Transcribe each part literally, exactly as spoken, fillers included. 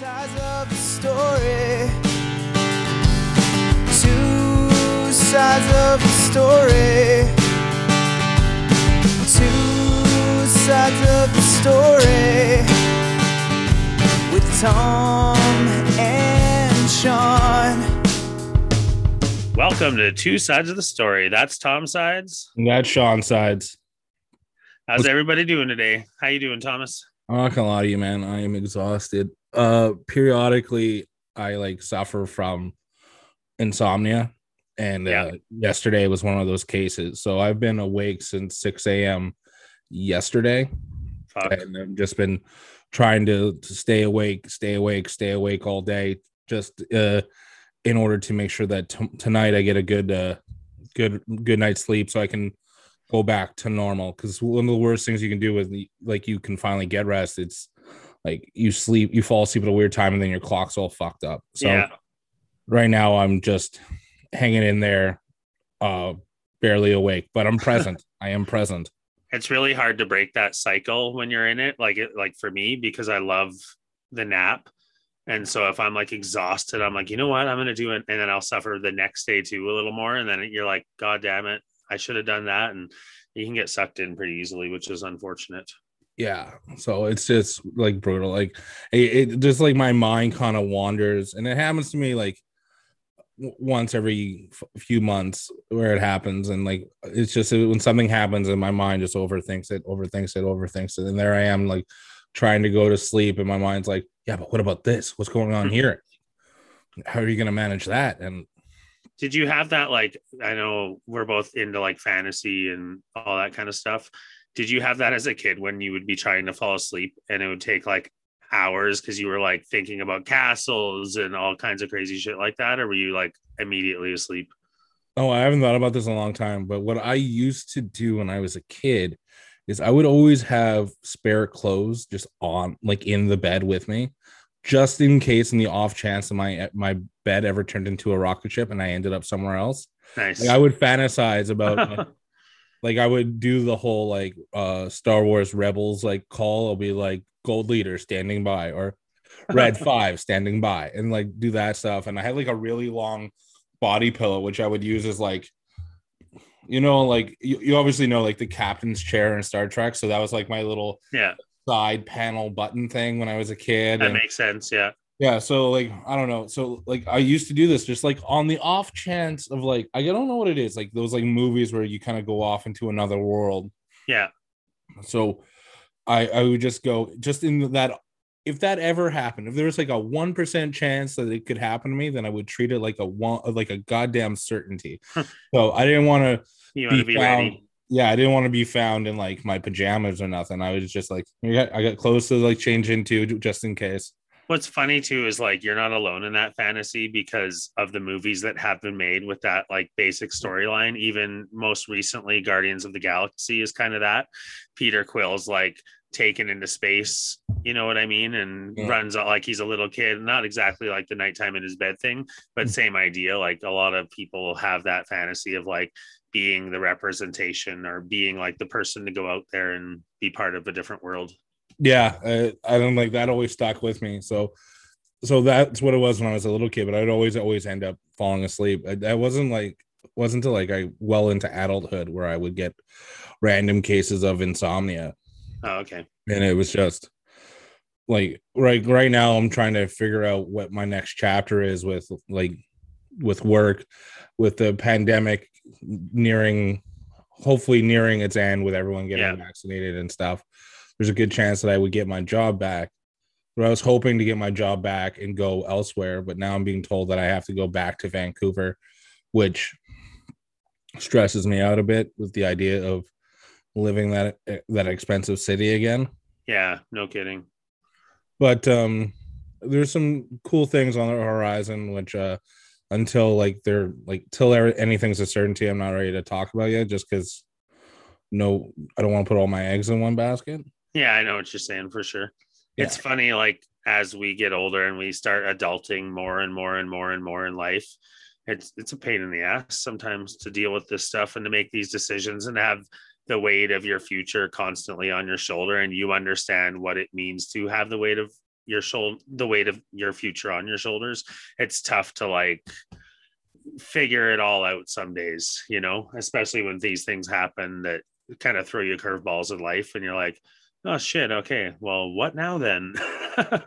sides of the story. Two sides of the story. Two sides of the story. With Tom and Sean. Welcome to Two Sides of the Story. That's Tom Sides. And that's Sean Sides. How's everybody doing today? How you doing, Thomas? I'm not gonna lie to you, man. I am exhausted. Uh, periodically, I like suffer from insomnia, and yeah. uh, yesterday was one of those cases. So I've been awake since six a.m. yesterday, Fuck. and I've just been trying to, to stay awake, stay awake, stay awake all day. Just uh. in order to make sure that t- tonight I get a good, uh, good, good night's sleep so I can go back to normal. Because one of the worst things you can do is like you can finally get rest. It's like you sleep, you fall asleep at a weird time, and then your clock's all fucked up. So yeah. Right now I'm just hanging in there, uh, barely awake, but I'm present. I am present. It's really hard to break that cycle when you're in it. Like it, like for me, because I love the nap. And so if I'm like exhausted, I'm like, you know what, I'm going to do it. And then I'll suffer the next day too a little more. And then you're like, God damn it, I should have done that. And you can get sucked in pretty easily, which is unfortunate. Yeah. So it's just like brutal. Like it, it just like my mind kind of wanders, and it happens to me like once every f- few months where it happens. And like, it's just when something happens and my mind just overthinks it, overthinks it, overthinks it. And there I am like trying to go to sleep, and my mind's like, yeah, but what about this? What's going on here? How are you going to manage that? And did you have that, like, I know we're both into like fantasy and all that kind of stuff. Did you have that as a kid when you would be trying to fall asleep and it would take like hours because you were like thinking about castles and all kinds of crazy shit like that? Or were you like immediately asleep? Oh, I haven't thought about this in a long time. But what I used to do when I was a kid is I would always have spare clothes just on, like in the bed with me, just in case, in the off chance that my my bed ever turned into a rocket ship and I ended up somewhere else. Nice. Like, I would fantasize about, like, like I would do the whole like uh, Star Wars Rebels like call. I'll be like Gold Leader standing by, or Red Five standing by, and like do that stuff. And I had like a really long body pillow, which I would use as like, you know, like you, you obviously know, like the captain's chair in Star Trek. So that was like my little yeah side panel button thing when I was a kid. That and, makes sense. Yeah. Yeah. So like, I don't know. So like I used to do this just like on the off chance of like, I don't know what it is. Like those like movies where you kind of go off into another world. Yeah. So I, I would just go just in that. If that ever happened, if there was like a one percent chance that it could happen to me, then I would treat it like a one, like a goddamn certainty. So I didn't want to, You want to be found, ready. Yeah, I didn't want to be found in like my pajamas or nothing. I was just like, I got clothes to like change into just in case. What's funny too is like you're not alone in that fantasy because of the movies that have been made with that like basic storyline. Even most recently, Guardians of the Galaxy is kind of that. Peter Quill's like taken into space, you know what I mean, and yeah. runs like he's a little kid. Not exactly like the nighttime in his bed thing, but mm-hmm. same idea. Like a lot of people have that fantasy of like being the representation or being like the person to go out there and be part of a different world. Yeah, I, I don't like that always stuck with me. So, so that's what it was when I was a little kid. But I'd always always end up falling asleep. I, I wasn't like wasn't until like I well into adulthood where I would get random cases of insomnia. Oh, okay. And it was just like right right now I'm trying to figure out what my next chapter is with like with work, with the pandemic nearing hopefully nearing its end, with everyone getting yeah. vaccinated and stuff. There's a good chance that I would get my job back. But I was hoping to get my job back and go elsewhere, but now I'm being told that I have to go back to Vancouver, which stresses me out a bit with the idea of living that that expensive city again. Yeah, no kidding. But um there's some cool things on the horizon, which uh until like they're like till anything's a certainty, I'm not ready to talk about yet, just because no I don't want to put all my eggs in one basket. Yeah, I know what you're saying for sure. Yeah. It's funny, like as we get older and we start adulting more and more and more and more in life, it's it's a pain in the ass sometimes to deal with this stuff and to make these decisions and have the weight of your future constantly on your shoulder, and you understand what it means to have the weight of your shoulder, the weight of your future on your shoulders, it's tough to like figure it all out some days, you know, especially when these things happen that kind of throw you curveballs in life and you're like, oh shit, okay, well, what now then?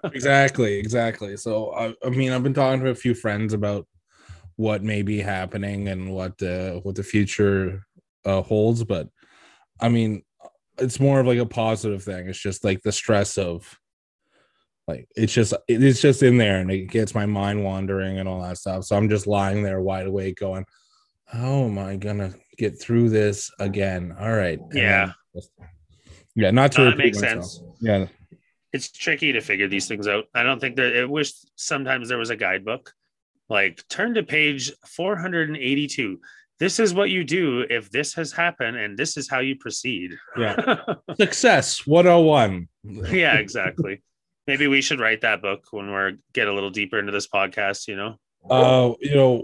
exactly exactly so I, I mean I've been talking to a few friends about what may be happening and what the uh, what the future uh, holds, but I mean it's more of like a positive thing. It's just like the stress of like it's just it's just in there and it gets my mind wandering and all that stuff, so I'm just lying there wide awake going, how am I gonna get through this again? All right. And yeah just, yeah not to no, repeat makes myself. Sense. Yeah, it's tricky to figure these things out. I don't think that I wish sometimes there was a guidebook like turn to page four hundred eighty-two, this is what you do if this has happened and this is how you proceed. Yeah. Success one oh one. Yeah, exactly. Maybe we should write that book when we're get a little deeper into this podcast, you know. Uh you know,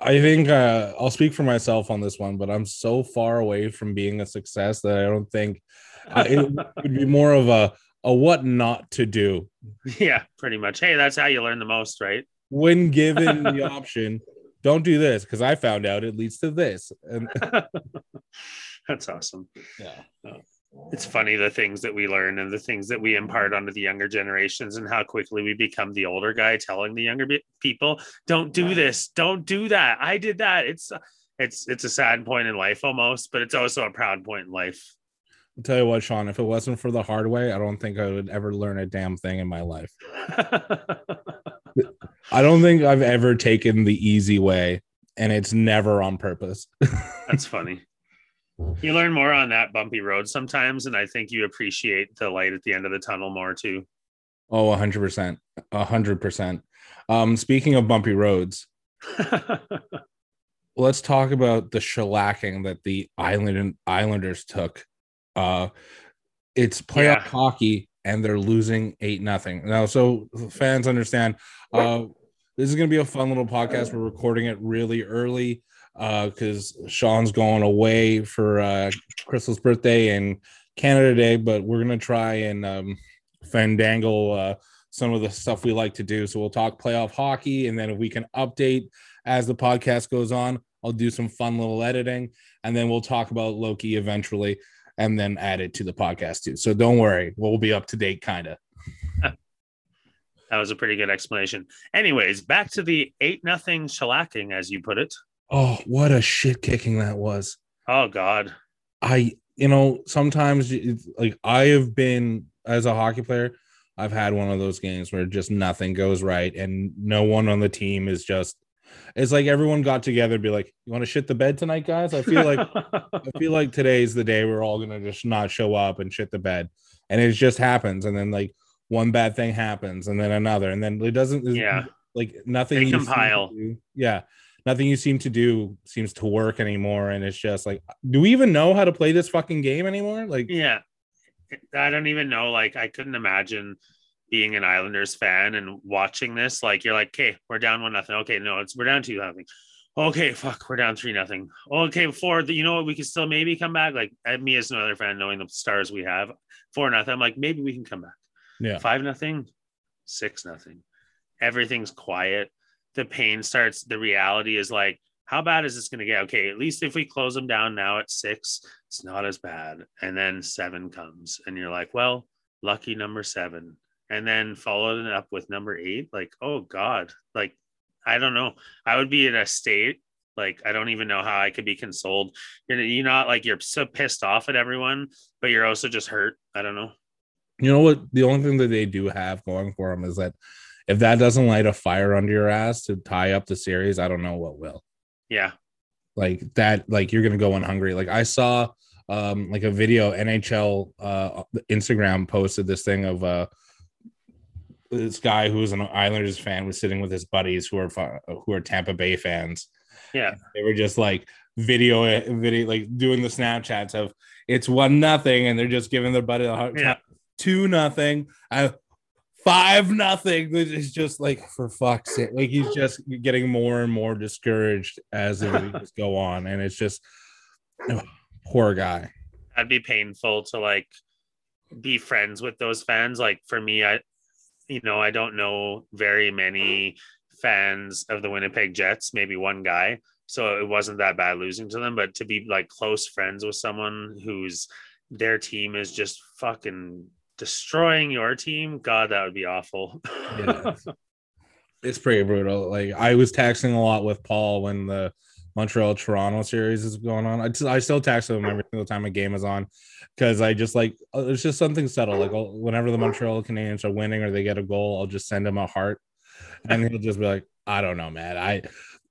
I think uh, I'll speak for myself on this one, but I'm so far away from being a success that I don't think uh, it would be more of a a what not to do. Yeah, pretty much. Hey, that's how you learn the most, right? When given the option, don't do this because I found out it leads to this. And that's awesome. Yeah. Uh, it's funny the things that we learn and the things that we impart onto the younger generations and how quickly we become the older guy telling the younger be- people, don't do this, don't do that. I did that. It's it's it's a sad point in life almost, but it's also a proud point in life. I'll tell you what, Sean, if it wasn't for the hard way, I don't think I would ever learn a damn thing in my life. I don't think I've ever taken the easy way, and it's never on purpose. That's funny. You learn more on that bumpy road sometimes, and I think you appreciate the light at the end of the tunnel more too. Oh, one hundred percent. one hundred percent. Um, speaking of bumpy roads, let's talk about the shellacking that the Island- Islanders took. Uh, it's playoff yeah. hockey, and they're losing eight nothing. Now, so fans understand, uh, this is going to be a fun little podcast. We're recording it really early. Uh, because Sean's going away for uh, Crystal's birthday and Canada Day, but we're gonna try and um, fandangle uh, some of the stuff we like to do. So we'll talk playoff hockey, and then if we can update as the podcast goes on, I'll do some fun little editing, and then we'll talk about Loki eventually, and then add it to the podcast too. So don't worry, we'll be up to date, kind of. That was a pretty good explanation. Anyways, back to the eight nothing shellacking, as you put it. Oh, what a shit kicking that was. Oh, God. I, you know, sometimes like I have been as a hockey player, I've had one of those games where just nothing goes right. And no one on the team is just, it's like everyone got together and be like, you want to shit the bed tonight, guys? I feel like, I feel like today's the day we're all going to just not show up and shit the bed. And it just happens. And then like one bad thing happens and then another, and then it doesn't, yeah, like nothing. They compile. Yeah. Nothing you seem to do seems to work anymore. And it's just like, do we even know how to play this fucking game anymore? Like, yeah, I don't even know. Like, I couldn't imagine being an Islanders fan and watching this. Like, you're like, okay, we're down one nothing. Okay, no, it's we're down two nothing. Okay, fuck, we're down three nothing. Okay, four. You know what? We can still maybe come back. Like, me as another fan, knowing the stars we have, four nothing. I'm like, maybe we can come back. Yeah, five nothing, six nothing. Everything's quiet. The pain starts. The reality is like, how bad is this going to get? Okay, at least if we close them down now at six, it's not as bad. And then seven comes and you're like, well, lucky number seven. And then followed it up with number eight. Like, oh God, like, I don't know. I would be in a state, like, I don't even know how I could be consoled. You're, you're not like, you're so pissed off at everyone, but you're also just hurt. I don't know. You know what? The only thing that they do have going for them is that if that doesn't light a fire under your ass to tie up the series, I don't know what will. Yeah. Like that, like you're going to go in hungry. Like I saw um, like a video, N H L uh, Instagram posted this thing of uh, this guy who was an Islanders fan was sitting with his buddies who are who are Tampa Bay fans. Yeah. They were just like video, video, like doing the Snapchats of it's one nothing. And they're just giving their buddy a hard time. Yeah. Two nothing. I Five nothing. It's just like, for fuck's sake. Like he's just getting more and more discouraged as the weeks go on, and it's just oh, poor guy. That'd be painful to like be friends with those fans. Like for me, I you know, I don't know very many fans of the Winnipeg Jets, maybe one guy. So it wasn't that bad losing to them, but to be like close friends with someone who's their team is just fucking destroying your team. God, that would be awful. Yeah. It's pretty brutal. Like I was texting a lot with Paul when the Montreal Toronto series is going on. I, t- I still text him every single time a game is on because I just like it's just something subtle. Like I'll, whenever the Montreal Canadiens are winning or they get a goal, I'll just send him a heart, and he'll just be like, "I don't know, man. I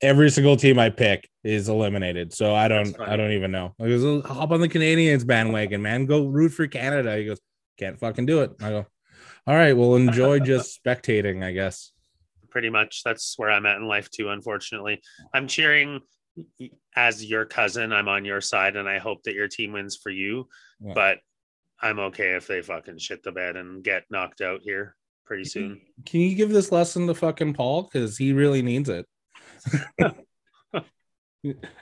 every single team I pick is eliminated, so I don't, I don't even know." I goes, "Hop on the Canadiens bandwagon, man. Go root for Canada." He goes, "Can't fucking do it." I go, "All right, well, enjoy just spectating, I guess." Pretty much, that's where I'm at in life too. Unfortunately, I'm cheering. As your cousin, I'm on your side and I hope that your team wins for you, yeah. But I'm okay if they fucking shit the bed and get knocked out here pretty soon. Can you give this lesson to fucking Paul? Because he really needs it.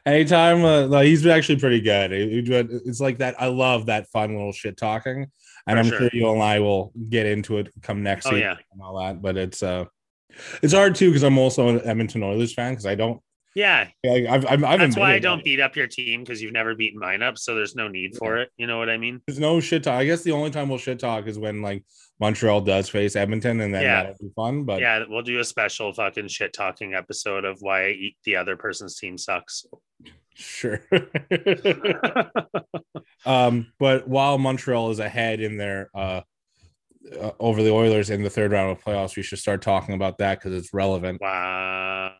Anytime, uh, like, he's actually pretty good. It's like that. I love that fun little shit talking, and for I'm sure. sure you and I will get into it come next oh, season yeah. and all that. But it's uh, it's hard too because I'm also an Edmonton Oilers fan because I don't. Yeah, yeah I've, I've, I've that's why I don't it. beat up your team because you've never beaten mine up, so there's no need for it. You know what I mean? There's no shit talk. I guess the only time we'll shit talk is when like Montreal does face Edmonton, and then yeah. that'll be fun. But yeah, we'll do a special fucking shit talking episode of why the other person's team sucks. Sure. um, but while Montreal is ahead in their uh, uh over the Oilers in the third round of playoffs, we should start talking about that because it's relevant. Wow.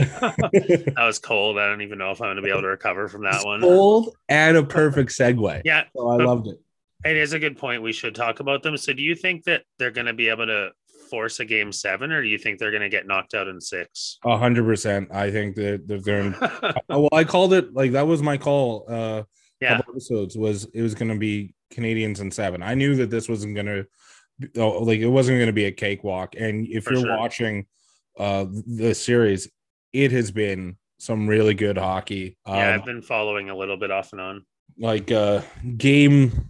That was cold. I don't even know if I'm going to be able to recover from that it's one. Cold and a perfect segue. Yeah. So I loved it. It is a good point. We should talk about them. So do you think that they're going to be able to force a game seven, or do you think they're going to get knocked out in six? A hundred percent. I think that they're going to, well, I called it like, that was my call. Uh, yeah. Couple episodes was, it was going to be Canadiens in seven. I knew that this wasn't going to, like, it wasn't going to be a cakewalk. And if For you're sure. watching uh, the series, it has been some really good hockey. Um, yeah, I've been following a little bit off and on. Like uh, game,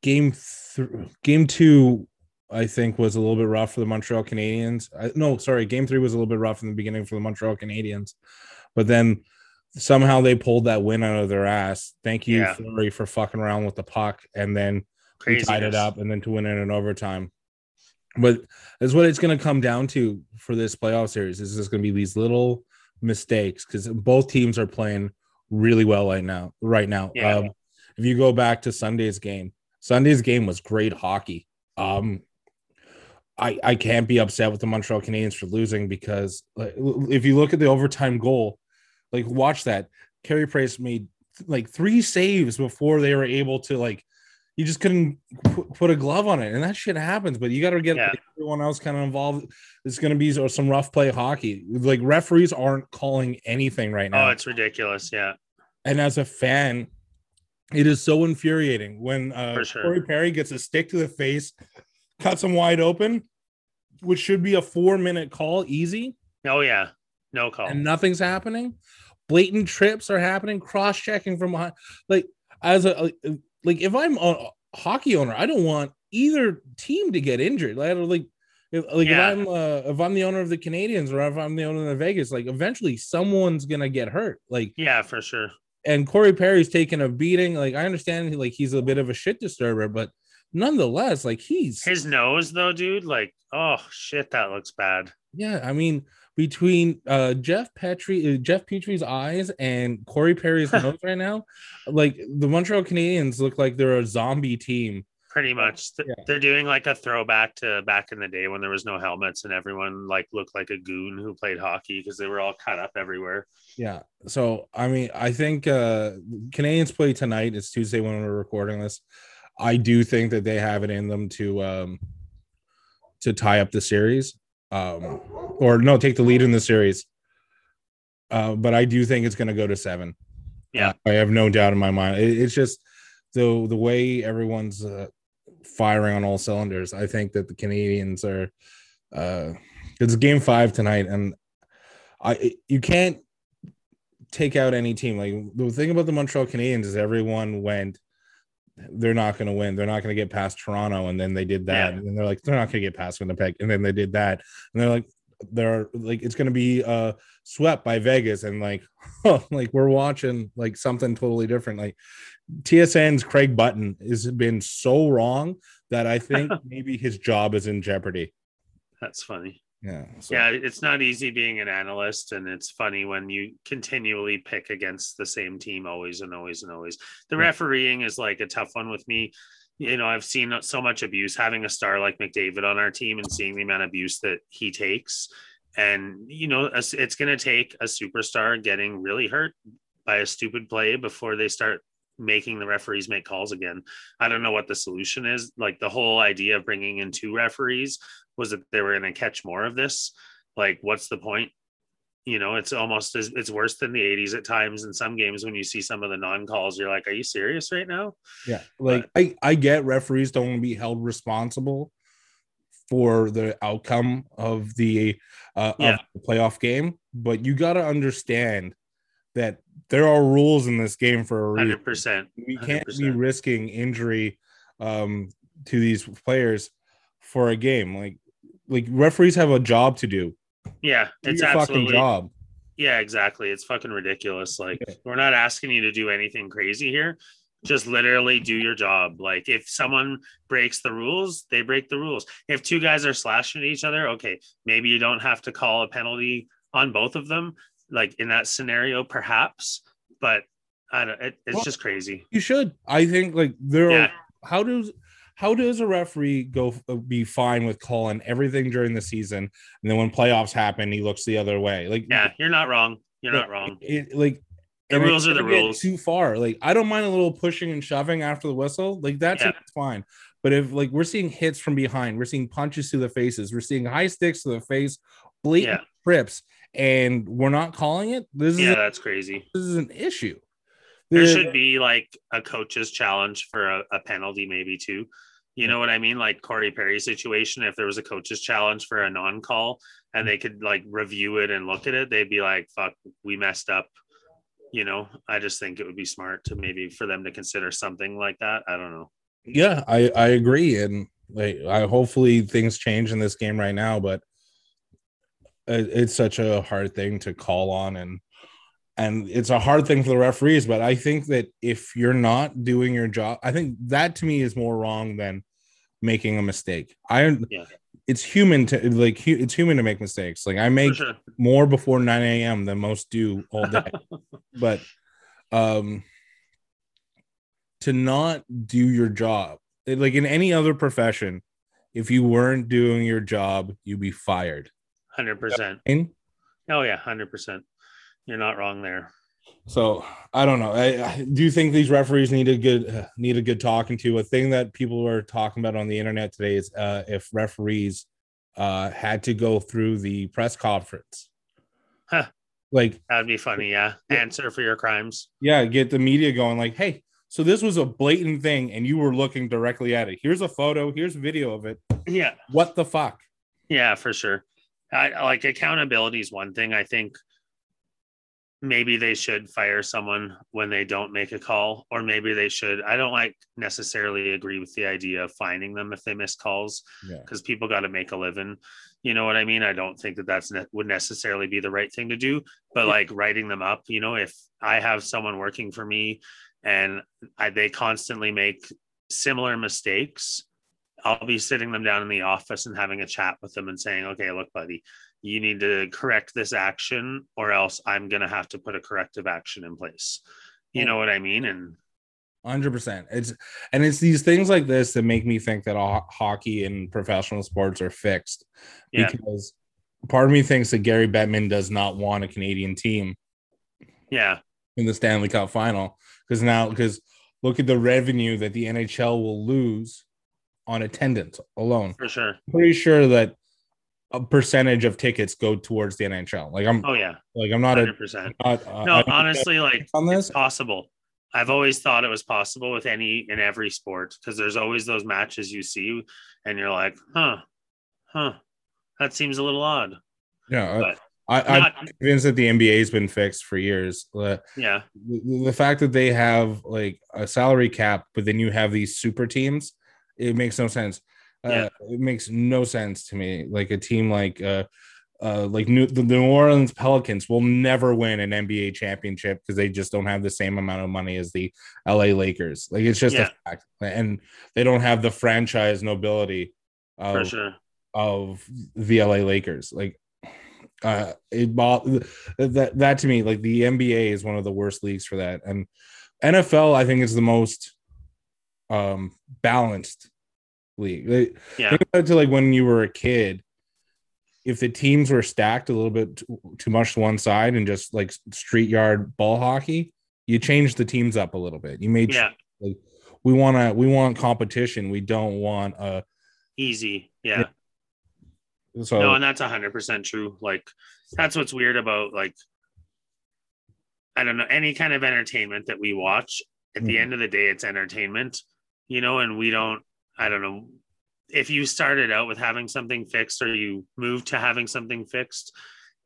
game, th- game two, I think was a little bit rough for the Montreal Canadiens. I, no, sorry, game three was a little bit rough in the beginning for the Montreal Canadiens, but then somehow they pulled that win out of their ass. Thank you, yeah. Fleury, for fucking around with the puck, and then we tied it up, and then to win it in overtime. But that's what it's going to come down to for this playoff series. Is just going to be these little mistakes because both teams are playing really well right now. Right now, yeah. um, if you go back to Sunday's game, Sunday's game was great hockey. Um, I I can't be upset with the Montreal Canadiens for losing because like, if you look at the overtime goal, like watch that. Carey Price made like three saves before they were able to like. You just couldn't put a glove on it, and that shit happens. But you got to get yeah. everyone else kind of involved. It's going to be some rough play hockey. Like referees aren't calling anything right now. Oh, it's ridiculous, yeah. And as a fan, it is so infuriating when uh, sure. Corey Perry gets a stick to the face, cuts him wide open, which should be a four-minute call, easy. Oh yeah, no call, and nothing's happening. Blatant trips are happening. Cross-checking from behind, like as a. a Like, if I'm a hockey owner, I don't want either team to get injured. Like, like, if, like yeah. if I'm uh, if I'm the owner of the Canadiens or if I'm the owner of the Vegas, like, eventually someone's going to get hurt. Like, yeah, for sure. And Corey Perry's taking a beating. Like, I understand, like, he's a bit of a shit disturber, but nonetheless, like, he's... His nose, though, dude, like, oh, shit, that looks bad. Yeah, I mean, between uh, Jeff Petrie, uh, Jeff Petrie's eyes and Corey Perry's nose right now, like the Montreal Canadiens look like they're a zombie team. Pretty much. Yeah. They're doing like a throwback to back in the day when there was no helmets and everyone like looked like a goon who played hockey because they were all cut up everywhere. Yeah. So, I mean, I think uh, Canadiens play tonight. It's Tuesday when we're recording this. I do think that they have it in them to um, to tie up the series. Um, or no, take the lead in the series. Uh, but I do think it's going to go to seven. Yeah, uh, I have no doubt in my mind. It, it's just the the way everyone's uh, firing on all cylinders. I think that the Canadiens are. Uh, it's game five tonight, and I it, you can't take out any team. Like the thing about the Montreal Canadiens is everyone went they're not going to win. They're not going to get past Toronto. And then they did that. Yeah. And then they're like, they're not going to get past Winnipeg. And then they did that. And they're like, they're like, it's going to be uh, swept by Vegas. And like, like we're watching like something totally different. Like T S N's Craig Button has been so wrong that I think maybe his job is in jeopardy. That's funny. Yeah. So. Yeah. It's not easy being an analyst. And it's funny when you continually pick against the same team always and always and always. The yeah. refereeing is like a tough one with me. You know, I've seen so much abuse having a star like McDavid on our team and seeing the amount of abuse that he takes. And, you know, it's going to take a superstar getting really hurt by a stupid play before they start making the referees make calls again. I don't know what the solution is. Like the whole idea of bringing in two referees was that they were going to catch more of this. Like, what's the point? You know, it's almost as it's worse than the eighties at times in some games when you see some of the non-calls, you're like, are you serious right now? Yeah. Like but, I, I get referees don't want to be held responsible for the outcome of the, uh, yeah. of the playoff game, but you got to understand that there are rules in this game for a reason. one hundred percent, one hundred percent. We can't be risking injury um, to these players for a game. Like, like referees have a job to do. Yeah, do it's absolutely fucking job. Yeah, exactly. It's fucking ridiculous. Like yeah. we're not asking you to do anything crazy here. Just literally do your job. Like if someone breaks the rules, they break the rules. If two guys are slashing at each other, okay, maybe you don't have to call a penalty on both of them. Like in that scenario, perhaps, but I don't, it, it's well, just crazy. You should. I think like there yeah. are, how does, how does a referee go be fine with calling everything during the season? And then when playoffs happen, he looks the other way. Like, yeah, you're not wrong. You're like, not wrong. It, like the rules it, are the rules too far. Like, I don't mind a little pushing and shoving after the whistle. Like that's yeah. fine. But if like, we're seeing hits from behind, we're seeing punches to the faces, we're seeing high sticks to the face, blatant yeah. trips. And we're not calling it. This yeah, is that's crazy. This is an issue. There, there should be like a coach's challenge for a, a penalty, maybe too. You know what I mean? Like Corey Perry situation. If there was a coach's challenge for a non-call, and they could like review it and look at it, they'd be like, "Fuck, we messed up." You know, I just think it would be smart to maybe for them to consider something like that. I don't know. Yeah, I I agree, and like I hopefully things change in this game right now, but. It's such a hard thing to call on, and and it's a hard thing for the referees. But I think that if you're not doing your job, I think that to me is more wrong than making a mistake. I yeah. it's human to like it's human to make mistakes. Like I make sure. more before nine a.m. than most do all day, but um, to not do your job, like in any other profession, if you weren't doing your job, you'd be fired. one hundred percent. Oh yeah, one hundred percent. You're not wrong there. So I don't know. I, I do think these referees need a good uh, need a good talking to. A thing that people are talking about on the internet today is uh, if referees uh, had to go through the press conference. Huh. Like that'd be funny. Yeah, answer for your crimes. Yeah, get the media going. Like, hey, so this was a blatant thing, and you were looking directly at it. Here's a photo. Here's a video of it. Yeah. What the fuck? Yeah, for sure. I, like accountability is one thing. I think maybe they should fire someone when they don't make a call, or maybe they should. I don't like necessarily agree with the idea of fining them if they miss calls because yeah. people got to make a living. You know what I mean? I don't think that that's ne- would necessarily be the right thing to do, but yeah. like writing them up, you know, if I have someone working for me and I, they constantly make similar mistakes, I'll be sitting them down in the office and having a chat with them and saying, okay, look, buddy, you need to correct this action or else I'm going to have to put a corrective action in place. You know what I mean? And one hundred percent. It's, and it's these things like this that make me think that all hockey and professional sports are fixed yeah. because part of me thinks that Gary Bettman does not want a Canadian team. Yeah. In the Stanley Cup final. Cause now, cause look at the revenue that the N H L will lose on attendance alone. For sure. I'm pretty sure that a percentage of tickets go towards the N H L. Like I'm, oh yeah. Like I'm not one hundred percent. A, not, uh, no, honestly, like on this? It's possible. I've always thought it was possible with any, in every sport. Cause there's always those matches you see and you're like, huh, huh, that seems a little odd. Yeah. But, I, Not, I'm convinced that the N B A has been fixed for years. Uh, yeah. The, the fact that they have like a salary cap, but then you have these super teams, it makes no sense. Yeah. Uh, it makes no sense to me. Like a team like uh, uh, like New, the New Orleans Pelicans will never win an N B A championship because they just don't have the same amount of money as the L A Lakers. Like it's just yeah. a fact. And they don't have the franchise nobility of, for sure. of the L A Lakers. Like, uh it that that to me, like the N B A is one of the worst leagues for that, and N F L I think is the most um balanced league. Yeah, think about it to like when you were a kid, if the teams were stacked a little bit too, too much to one side and just like street yard ball hockey, you changed the teams up a little bit. You made yeah. like, we want to we want competition. We don't want a easy yeah. yeah. So, no, and that's one hundred percent true. Like, that's what's weird about, like, I don't know, any kind of entertainment that we watch. At mm-hmm. the end of the day, it's entertainment, you know, and we don't, I don't know, if you started out with having something fixed or you moved to having something fixed,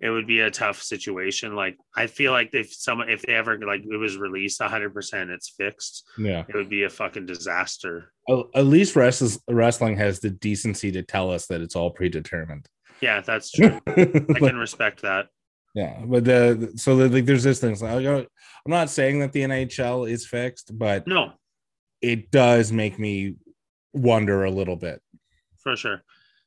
it would be a tough situation. Like, I feel like if someone, if they ever, like, it was released one hundred percent, it's fixed. Yeah. It would be a fucking disaster. At least wrestling has the decency to tell us that it's all predetermined. Yeah, that's true. I can respect that. Yeah. But the, so the, like, there's this thing. So I'm not saying that the N H L is fixed, but no, it does make me wonder a little bit. For sure.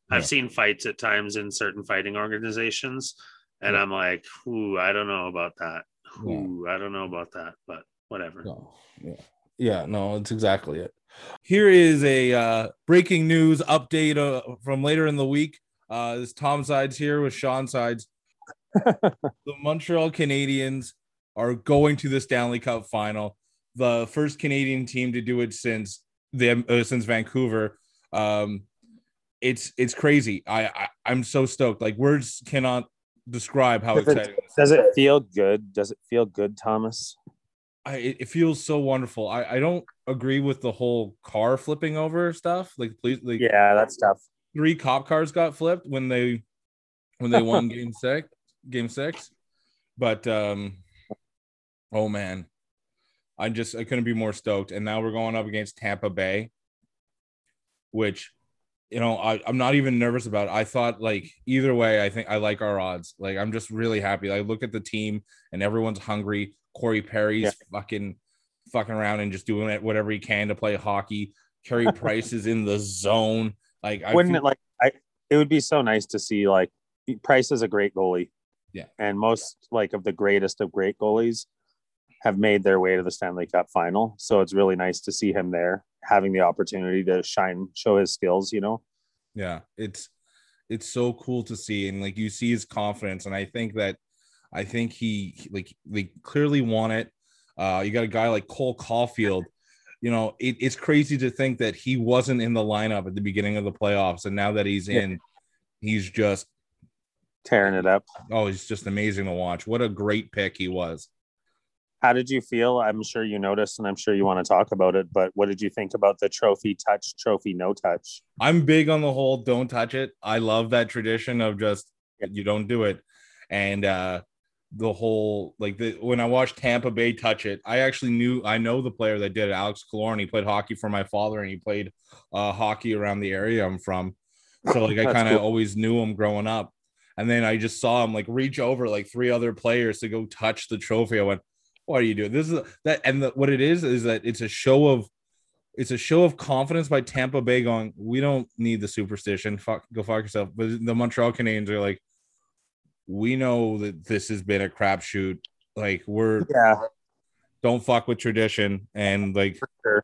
I've yeah. seen fights at times in certain fighting organizations. And I'm like, ooh, I don't know about that. Ooh, I don't know about that, but whatever. No, yeah, yeah, no, it's exactly it. Here is a uh, breaking news update uh, from later in the week. Uh, this is Tom Sides here with Sean Sides. The Montreal Canadiens are going to the Stanley Cup final. The first Canadian team to do it since the uh, since Vancouver. Um, it's it's crazy. I, I I'm so stoked. Like words cannot describe how does exciting it, this does is. It feel good? Does it feel good, Thomas? I it feels so wonderful. I, I don't agree with the whole car flipping over stuff. Like please, like, yeah, that's tough. Three cop cars got flipped when they when they won game six. Game six, but um, oh man, I just I couldn't be more stoked. And now we're going up against Tampa Bay, which. You know, I, I'm not even nervous about it. I thought, like, either way, I think I like our odds. Like, I'm just really happy. I look at the team, and everyone's hungry. Corey Perry's yeah. fucking fucking around and just doing it whatever he can to play hockey. Carey Price is in the zone. Like, I wouldn't feel- it like I? It would be so nice to see. Like, Price is a great goalie. Yeah, and most yeah. like of the greatest of great goalies have made their way to the Stanley Cup final. So it's really nice to see him there, having the opportunity to shine, show his skills, you know? Yeah. It's, it's so cool to see. And like, you see his confidence. And I think that, I think he like, they clearly want it. Uh, you got a guy like Cole Caulfield, you know, it, it's crazy to think that he wasn't in the lineup at the beginning of the playoffs. And now that he's in, he's just tearing it up. Oh, he's just amazing to watch. What a great pick he was. How did you feel? I'm sure you noticed, and I'm sure you want to talk about it, but what did you think about the trophy touch, trophy no touch? I'm big on the whole don't touch it. I love that tradition of just you don't do it. And uh, the whole, like the, when I watched Tampa Bay touch it, I actually knew, I know the player that did it, Alex Killorn. He played hockey for my father, and he played uh, hockey around the area I'm from. So like I kind of cool. always knew him growing up. And then I just saw him like reach over like three other players to go touch the trophy. I went, what are you doing? This is that, and the, what it is is that it's a show of, it's a show of confidence by Tampa Bay going, we don't need the superstition. Fuck, go fuck yourself. But the Montreal Canadiens are like, we know that this has been a crapshoot. Like we're, yeah. don't fuck with tradition. And like, sure.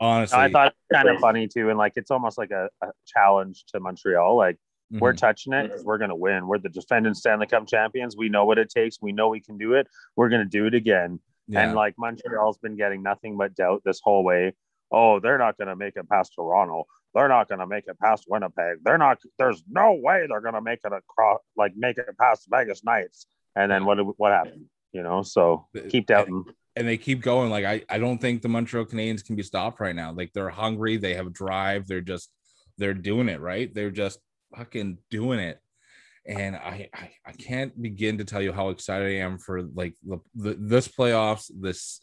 honestly, I thought it's kind of funny too, and like it's almost like a, a challenge to Montreal. Like mm-hmm. we're touching it because we're going to win. We're the defending Stanley Cup champions. We know what it takes. We know we can do it. We're going to do it again. Yeah. And like Montreal's been getting nothing but doubt this whole way. Oh, they're not going to make it past Toronto. They're not going to make it past Winnipeg. They're not, there's no way they're going to make it across, like make it past Vegas Knights. And then what, what happened? You know, so keep doubting. And, and they keep going. Like, I, I don't think the Montreal Canadiens can be stopped right now. Like they're hungry. They have drive. They're just, they're doing it right. They're just, fucking doing it, And I, I, I can't begin to tell you how excited I am for like the, the, this playoffs, this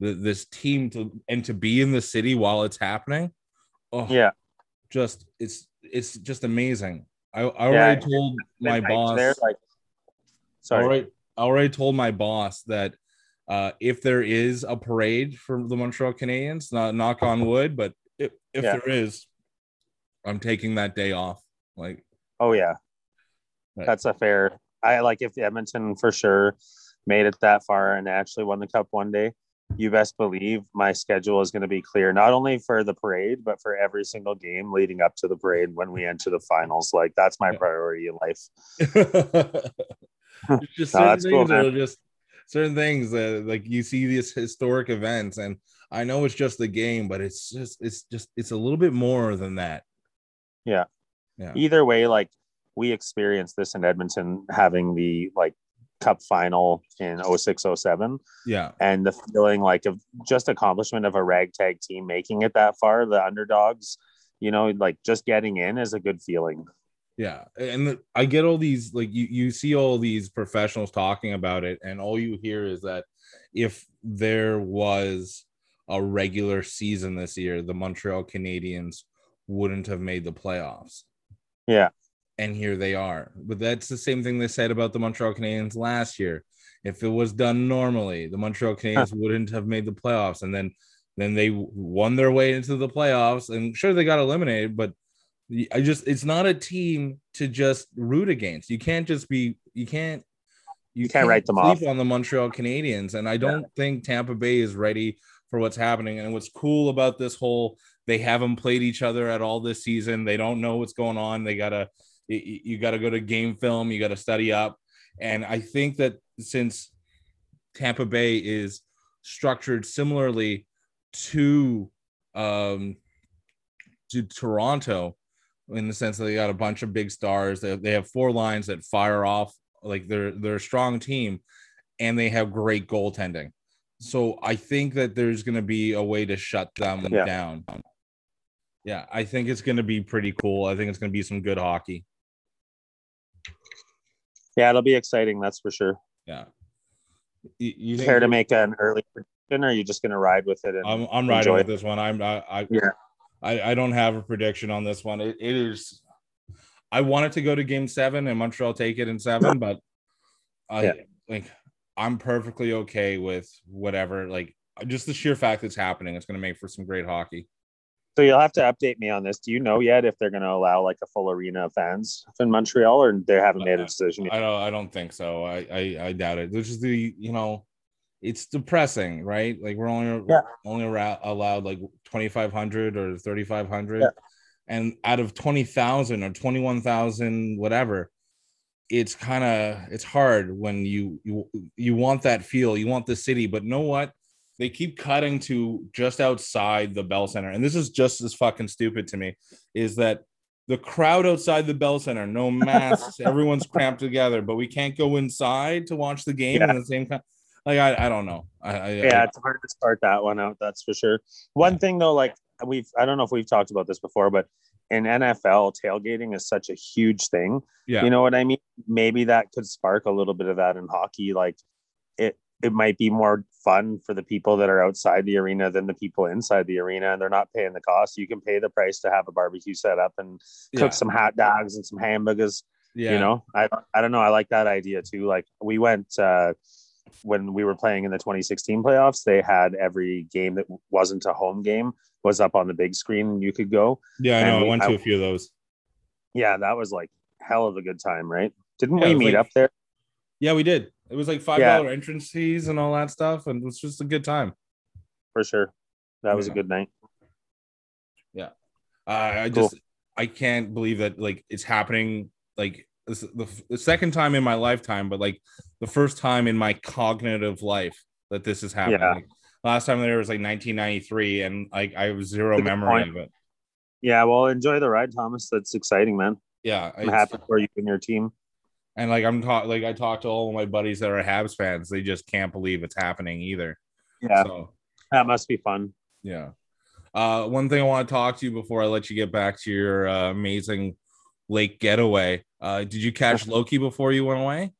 the, this team to and to be in the city while it's happening. Oh yeah, just it's it's just amazing. I, I yeah, already told my boss. There, like, sorry, I already, I already told my boss that uh, if there is a parade for the Montreal Canadiens, not knock on wood, but if, if yeah. there is, I'm taking that day off. Like, oh yeah. Right. That's a fair. I like if Edmonton for sure made it that far and actually won the cup one day, you best believe my schedule is going to be clear, not only for the parade, but for every single game leading up to the parade when we enter the finals. Like that's my yeah. priority in life. Just no, certain, things cool, are just, certain things that like you see these historic events and I know it's just the game, but it's just, it's just, it's a little bit more than that. Yeah. Yeah. Either way, like, we experienced this in Edmonton having the like cup final in oh six oh seven. Yeah. And the feeling like of just accomplishment of a ragtag team making it that far, the underdogs, you know, like just getting in is a good feeling. Yeah. And the, I get all these, like you, you see all these professionals talking about it. And all you hear is that if there was a regular season this year, the Montreal Canadiens wouldn't have made the playoffs. Yeah. And here they are. But that's the same thing they said about the Montreal Canadiens last year. If it was done normally, the Montreal Canadiens huh. wouldn't have made the playoffs. And then then they won their way into the playoffs. And sure, they got eliminated, but I just it's not a team to just root against. You can't just be you can't you, you can't, can't write them off on the Montreal Canadiens. And I don't yeah. think Tampa Bay is ready for what's happening. And what's cool about this whole they haven't played each other at all this season. They don't know what's going on. They gotta You got to go to game film. You got to study up. And I think that since Tampa Bay is structured similarly to um, to Toronto in the sense that they got a bunch of big stars, they, they have four lines that fire off. Like they're, they're a strong team and they have great goaltending. So I think that there's going to be a way to shut them yeah. down. Yeah, I think it's going to be pretty cool. I think it's going to be some good hockey. Yeah, it'll be exciting. That's for sure. Yeah. You, you care to make an early prediction, or are you just going to ride with it? And I'm, I'm riding with it? this one. I'm. I, I, yeah. I, I don't have a prediction on this one. It, it is. I wanted to go to Game Seven and Montreal take it in seven, but I yeah. like I'm perfectly okay with whatever. Like just the sheer fact that's happening, it's going to make for some great hockey. So you'll have to update me on this. Do you know yet if they're going to allow like a full arena of fans in Montreal, or they haven't made a decision yet? I don't. I don't think so. I, I, I doubt it. Which is the you know, it's depressing, right? Like we're only yeah. only allowed like twenty-five hundred or thirty-five hundred, yeah. and out of twenty thousand or twenty-one thousand, whatever, it's kind of it's hard when you you you want that feel, you want the city, but know what? They keep cutting to just outside the Bell Center. And this is just as fucking stupid to me, is that the crowd outside the Bell Center, no masks, everyone's cramped together, but we can't go inside to watch the game yeah. in the same time. Like, I, I don't know. I, I, yeah, I, it's hard to start that one out. That's for sure. One yeah. thing though, like we've, I don't know if we've talked about this before, but in N F L, tailgating is such a huge thing. Yeah. You know what I mean? Maybe that could spark a little bit of that in hockey. Like it, it might be more fun for the people that are outside the arena than the people inside the arena, and they're not paying the cost. You can pay the price to have a barbecue set up and cook yeah. some hot dogs and some hamburgers. Yeah. You know, I, I don't know. I like that idea too. Like we went, uh, when we were playing in the twenty sixteen playoffs, they had every game that wasn't a home game was up on the big screen and you could go. Yeah. I know. And we, I went to I, a few of those. Yeah. That was like hell of a good time. Right. Didn't yeah, we meet like, up there? Yeah, we did. It was like five dollars yeah. entrance fees and all that stuff. And it was just a good time. For sure. That was yeah. a good night. Yeah. Uh, I cool. just, I can't believe that like it's happening. Like this, the, the second time in my lifetime, but like the first time in my cognitive life that this is happening. Yeah. Like, last time there was like nineteen ninety-three and like I have zero memory point. of it. Yeah. Well, enjoy the ride, Thomas. That's exciting, man. Yeah. I'm happy for you and your team. And like I'm talk, like I talked to all of my buddies that are Habs fans, they just can't believe it's happening either. Yeah, so, that must be fun. Yeah. Uh, one thing I want to talk to you before I let you get back to your uh, amazing lake getaway. Uh, did you catch Loki before you went away?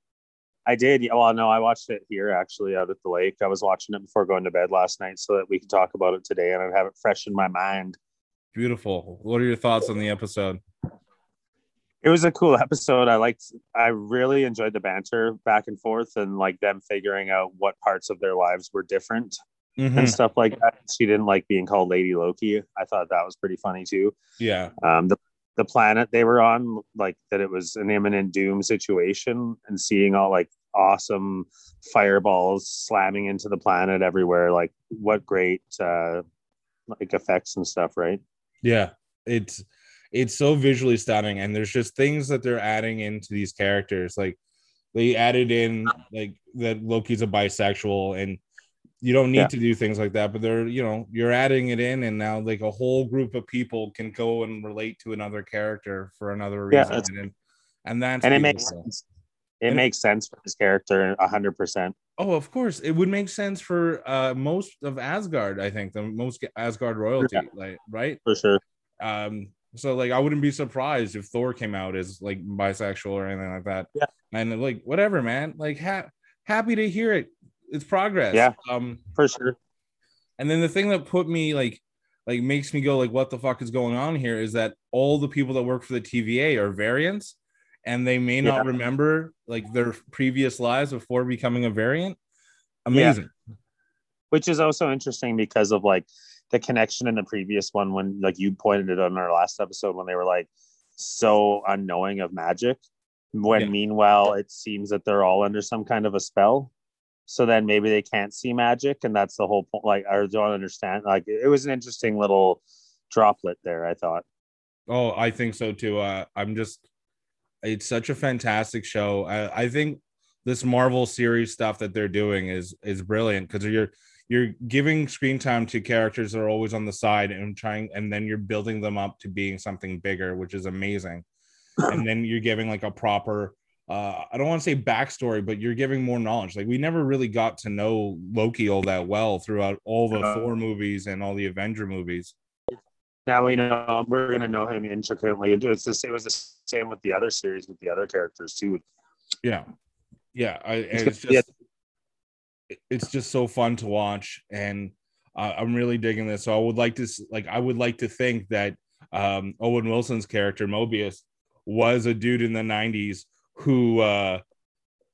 I did. Well, no, I watched it here, actually, out at the lake. I was watching it before going to bed last night so that we could talk about it today and I'd have it fresh in my mind. Beautiful. What are your thoughts on the episode? It was a cool episode. I liked, I really enjoyed the banter back and forth and like them figuring out what parts of their lives were different mm-hmm. and stuff like that. She didn't like being called Lady Loki. I thought that was pretty funny too. Yeah. Um, the, the planet they were on, like that it was an imminent doom situation, and seeing all like awesome fireballs slamming into the planet everywhere. Like what great uh, like effects and stuff, right? Yeah. It's, It's so visually stunning, and there's just things that they're adding into these characters. Like they added in like that Loki's a bisexual, and you don't need yeah. to do things like that, but they're, you know, you're adding it in, and now like a whole group of people can go and relate to another character for another reason. Yeah, and, and that's and it makes sense. It and makes it, sense for his character one hundred percent. Oh, of course. It would make sense for uh, most of Asgard, I think, the most Asgard royalty, yeah. like right? For sure. Um So, like, I wouldn't be surprised if Thor came out as, like, bisexual or anything like that. Yeah. And, like, whatever, man. Like, ha- happy to hear it. It's progress. Yeah, um, for sure. And then the thing that put me, like, like, makes me go, like, what the fuck is going on here is that all the people that work for the T V A are variants, and they may not yeah. remember, like, their previous lives before becoming a variant. Amazing. Yeah. Which is also interesting because of, like, the connection in the previous one when, like, you pointed it on our last episode when they were, like, so unknowing of magic, when yeah. meanwhile it seems that they're all under some kind of a spell. So then maybe they can't see magic, and that's the whole point. Like, I don't understand. Like, it was an interesting little droplet there, I thought. Oh, I think so, too. Uh, I'm just... It's such a fantastic show. I, I think this Marvel series stuff that they're doing is is brilliant because you're... You're giving screen time to characters that are always on the side and trying, and then you're building them up to being something bigger, which is amazing. And then you're giving like a proper, uh, I don't want to say backstory, but you're giving more knowledge. Like we never really got to know Loki all that well throughout all the uh, Thor movies and all the Avenger movies. Now we know we're going to know him intricately. It's the same, it was the same with the other series with the other characters too. Yeah. Yeah. I, and it's just, yeah. It's just so fun to watch, and uh, I'm really digging this. So I would like to, like, I would like to think that um, Owen Wilson's character Mobius was a dude in the nineties who uh,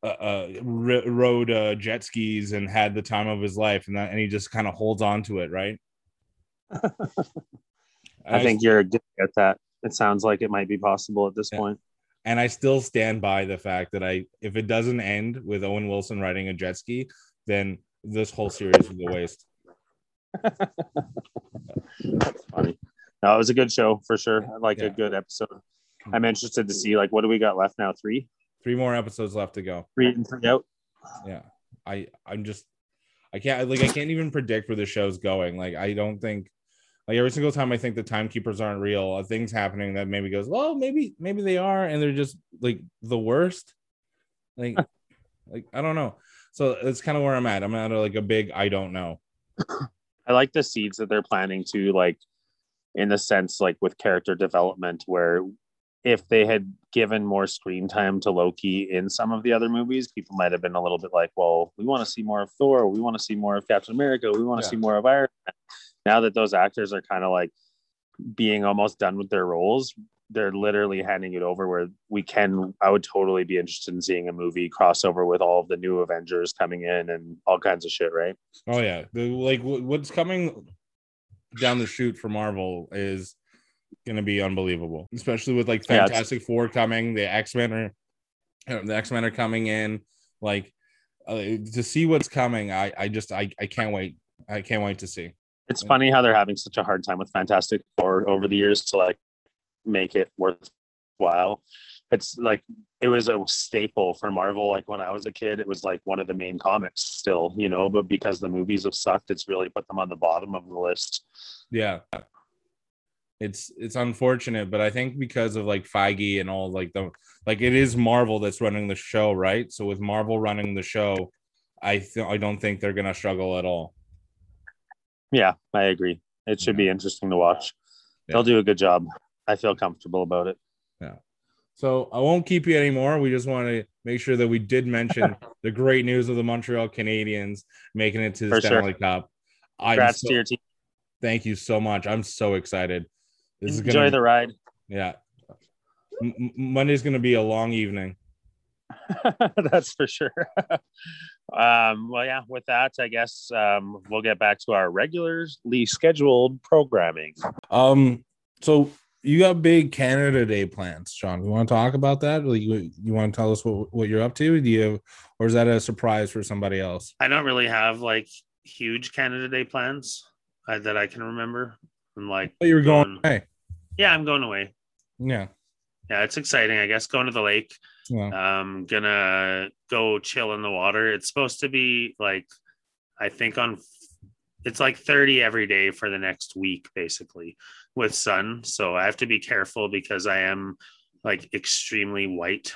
uh, uh, r- rode uh, jet skis and had the time of his life, and that, and he just kind of holds on to it, right? I, I think st- you're good at that. It sounds like it might be possible at this yeah. point. And I still stand by the fact that I, if it doesn't end with Owen Wilson riding a jet ski, then this whole series is a waste. That's funny. No, it was a good show for sure. I like yeah. a good episode. I'm interested to see like what do we got left now? Three? Three more episodes left to go. Three and three out. Yeah. I, I'm just I can't like I can't even predict where the show's going. Like I don't think like every single time I think the timekeepers aren't real, things happening that maybe goes, well, maybe maybe they are, and they're just like the worst. Like like I don't know. So that's kind of where I'm at. I'm at a, like a big, I don't know. I like the seeds that they're planting to, like, in the sense, like with character development, where if they had given more screen time to Loki in some of the other movies, people might have been a little bit like, well, we want to see more of Thor. We want to see more of Captain America. We want to yeah. see more of Iron Man. Now that those actors are kind of like being almost done with their roles, they're literally handing it over where we can, I would totally be interested in seeing a movie crossover with all of the new Avengers coming in and all kinds of shit. Right. Oh yeah. The, like what's coming down the chute for Marvel is going to be unbelievable, especially with like Fantastic yeah, Four coming, the X-Men are, the X-Men are coming in, like uh, to see what's coming. I, I just, I, I can't wait. I can't wait to see. It's funny how they're having such a hard time with Fantastic Four over the years to like, make it worthwhile. It's like it was a staple for Marvel. Like when I was a kid, it was like one of the main comics still, you know, but because the movies have sucked, it's really put them on the bottom of the list. Yeah, it's it's unfortunate, but I think because of like Feige and all like the like it is Marvel that's running the show, right? So with Marvel running the show, I th- I don't think they're gonna struggle at all. Yeah, I agree. It should yeah. be interesting to watch. Yeah. They'll do a good job. I feel comfortable about it. Yeah. So I won't keep you anymore. We just want to make sure that we did mention the great news of the Montreal Canadiens making it to the For Stanley sure. Cup. Congrats so, to your team. Thank you so much. I'm so excited. This Enjoy is gonna, the ride. Yeah. M- Monday's going to be a long evening. That's for sure. um, well, yeah, with that, I guess um, we'll get back to our regularly scheduled programming. Um, so you got big Canada Day plans, Sean. You want to talk about that? Like, you, you want to tell us what, what you're up to? Do you have, or is that a surprise for somebody else? I don't really have like huge Canada Day plans uh, that I can remember. I'm like, but you're going, going away. Yeah, I'm going away. Yeah. Yeah, it's exciting. I guess going to the lake. Yeah. Um, gonna go chill in the water. It's supposed to be like, I think on, it's like thirty every day for the next week, basically with sun. So I have to be careful because I am like extremely white.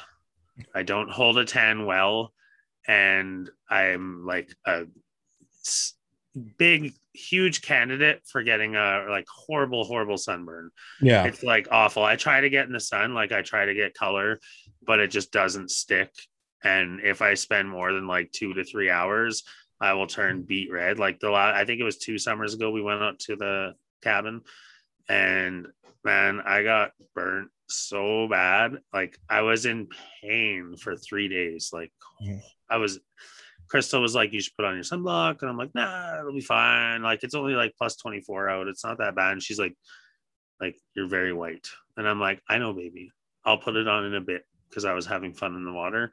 I don't hold a tan well, and I'm like a big, huge candidate for getting a like horrible, horrible sunburn. Yeah, it's like awful. I try to get in the sun, like I try to get color, but it just doesn't stick. And if I spend more than like two to three hours, I will turn beet red. Like the lot, I think it was two summers ago, we went out to the cabin, and man, I got burnt so bad. Like I was in pain for three days. Like I was. Crystal was like, you should put on your sunblock. And I'm like, nah, it'll be fine. Like, it's only like plus twenty-four out. It's not that bad. And she's like, like, you're very white. And I'm like, I know, baby. I'll put it on in a bit because I was having fun in the water.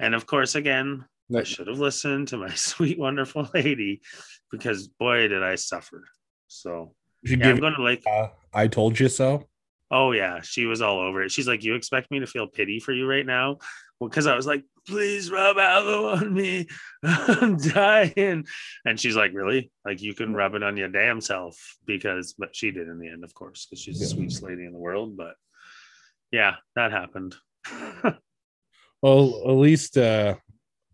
And of course, again, I should have listened to my sweet, wonderful lady because boy, did I suffer. So yeah, give, I'm going to like, uh, I told you so. Oh yeah. She was all over it. She's like, you expect me to feel pity for you right now? Well, cause I was like, please rub aloe on me. I'm dying. And she's like, really? Like you can rub it on your damn self because, but she did in the end, of course, cause she's yeah. the sweetest lady in the world. But yeah, that happened. Well, at least uh,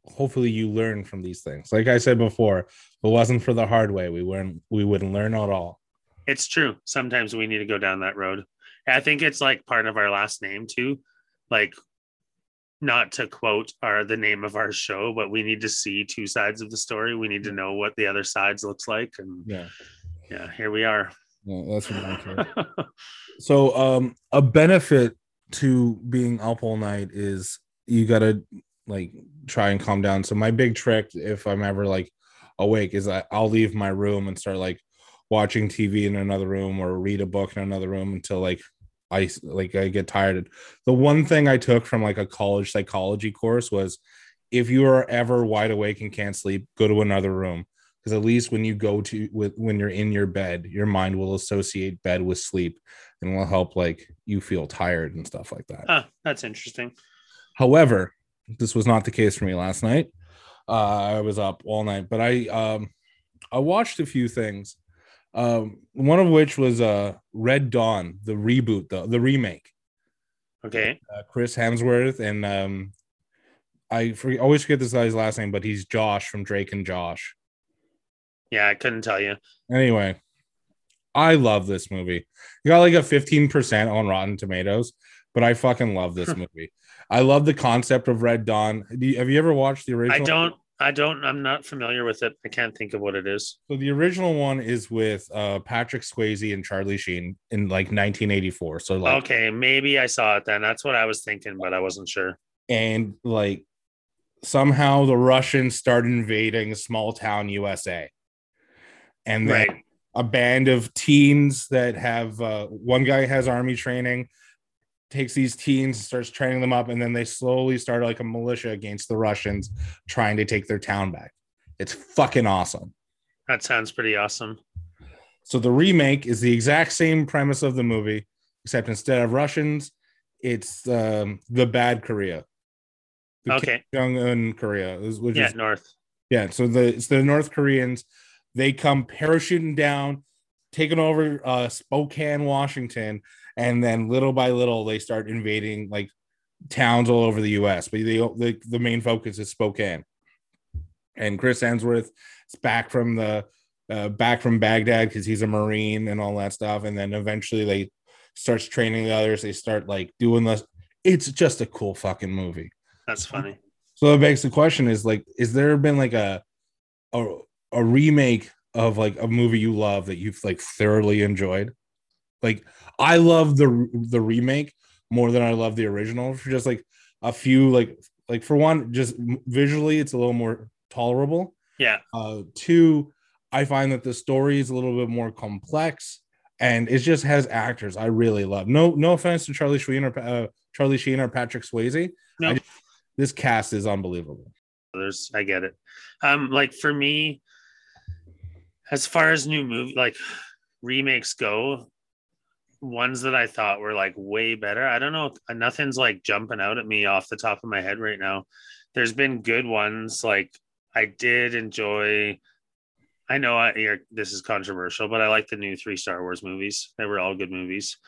hopefully you learn from these things. Like I said before, if it wasn't for the hard way, we weren't, we wouldn't learn at all. It's true. Sometimes we need to go down that road. I think it's like part of our last name too. Like, not to quote our the name of our show, but we need to see two sides of the story. We need to know what the other sides looks like. And yeah, yeah, here we are. Yeah, that's what I care. So um, a benefit to being up all night is you gotta like try and calm down. So my big trick, if I'm ever like awake, is I, I'll leave my room and start like watching T V in another room or read a book in another room until like I like I get tired. The one thing I took from like a college psychology course was if you are ever wide awake and can't sleep, go to another room, because at least when you go to with when you're in your bed, your mind will associate bed with sleep and will help like you feel tired and stuff like that. Ah, that's interesting. However, this was not the case for me last night. Uh, I was up all night, but I um, I watched a few things. Um, one of which was uh, Red Dawn, the reboot, the, the remake. Okay. Uh, Chris Hemsworth and um, I forget, always forget this guy's last name, but he's Josh from Drake and Josh. Yeah, I couldn't tell you. Anyway, I love this movie. You got like a fifteen percent on Rotten Tomatoes, but I fucking love this movie. I love the concept of Red Dawn. Do you, have you ever watched the original? I don't. I don't, I'm not familiar with it. I can't think of what it is. So the original one is with uh, Patrick Swayze and Charlie Sheen in like nineteen eighty-four. So like, okay, maybe I saw it then. That's what I was thinking, but I wasn't sure. And like somehow the Russians start invading small town U S A. And then right. a band of teens that have, uh, one guy has army training, takes these teens, starts training them up, and then they slowly start like a militia against the Russians trying to take their town back. It's fucking awesome. That sounds pretty awesome. So the remake is the exact same premise of the movie, except instead of Russians, it's um, the bad Korea. The okay. Kim Jong-un Korea. Which yeah, is, North. Yeah, so the it's the North Koreans. They come parachuting down, taking over uh, Spokane, Washington, and then little by little, they start invading like towns all over the U S. But they, the, the main focus is Spokane. And Chris Hemsworth is back from the uh, back from Baghdad because he's a Marine and all that stuff. And then eventually, they starts training the others. They start like doing the It's just a cool fucking movie. That's funny. So it begs the question is, like, is there been like a a, a remake of like a movie you love that you've like thoroughly enjoyed? Like, I love the the remake more than I love the original for just like a few like like for one, just visually it's a little more tolerable. Yeah. Uh, two, I find that the story is a little bit more complex, and it just has actors I really love. No, no offense to Charlie Sheen or uh, Charlie Sheen or Patrick Swayze. No. I just, this cast is unbelievable. There's, I get it. Um, like for me, as far as new movie like remakes go, ones that I thought were like way better. I don't know. Nothing's like jumping out at me off the top of my head right now. There's been good ones. Like I did enjoy. I know I, this is controversial, but I like the new three Star Wars movies. They were all good movies.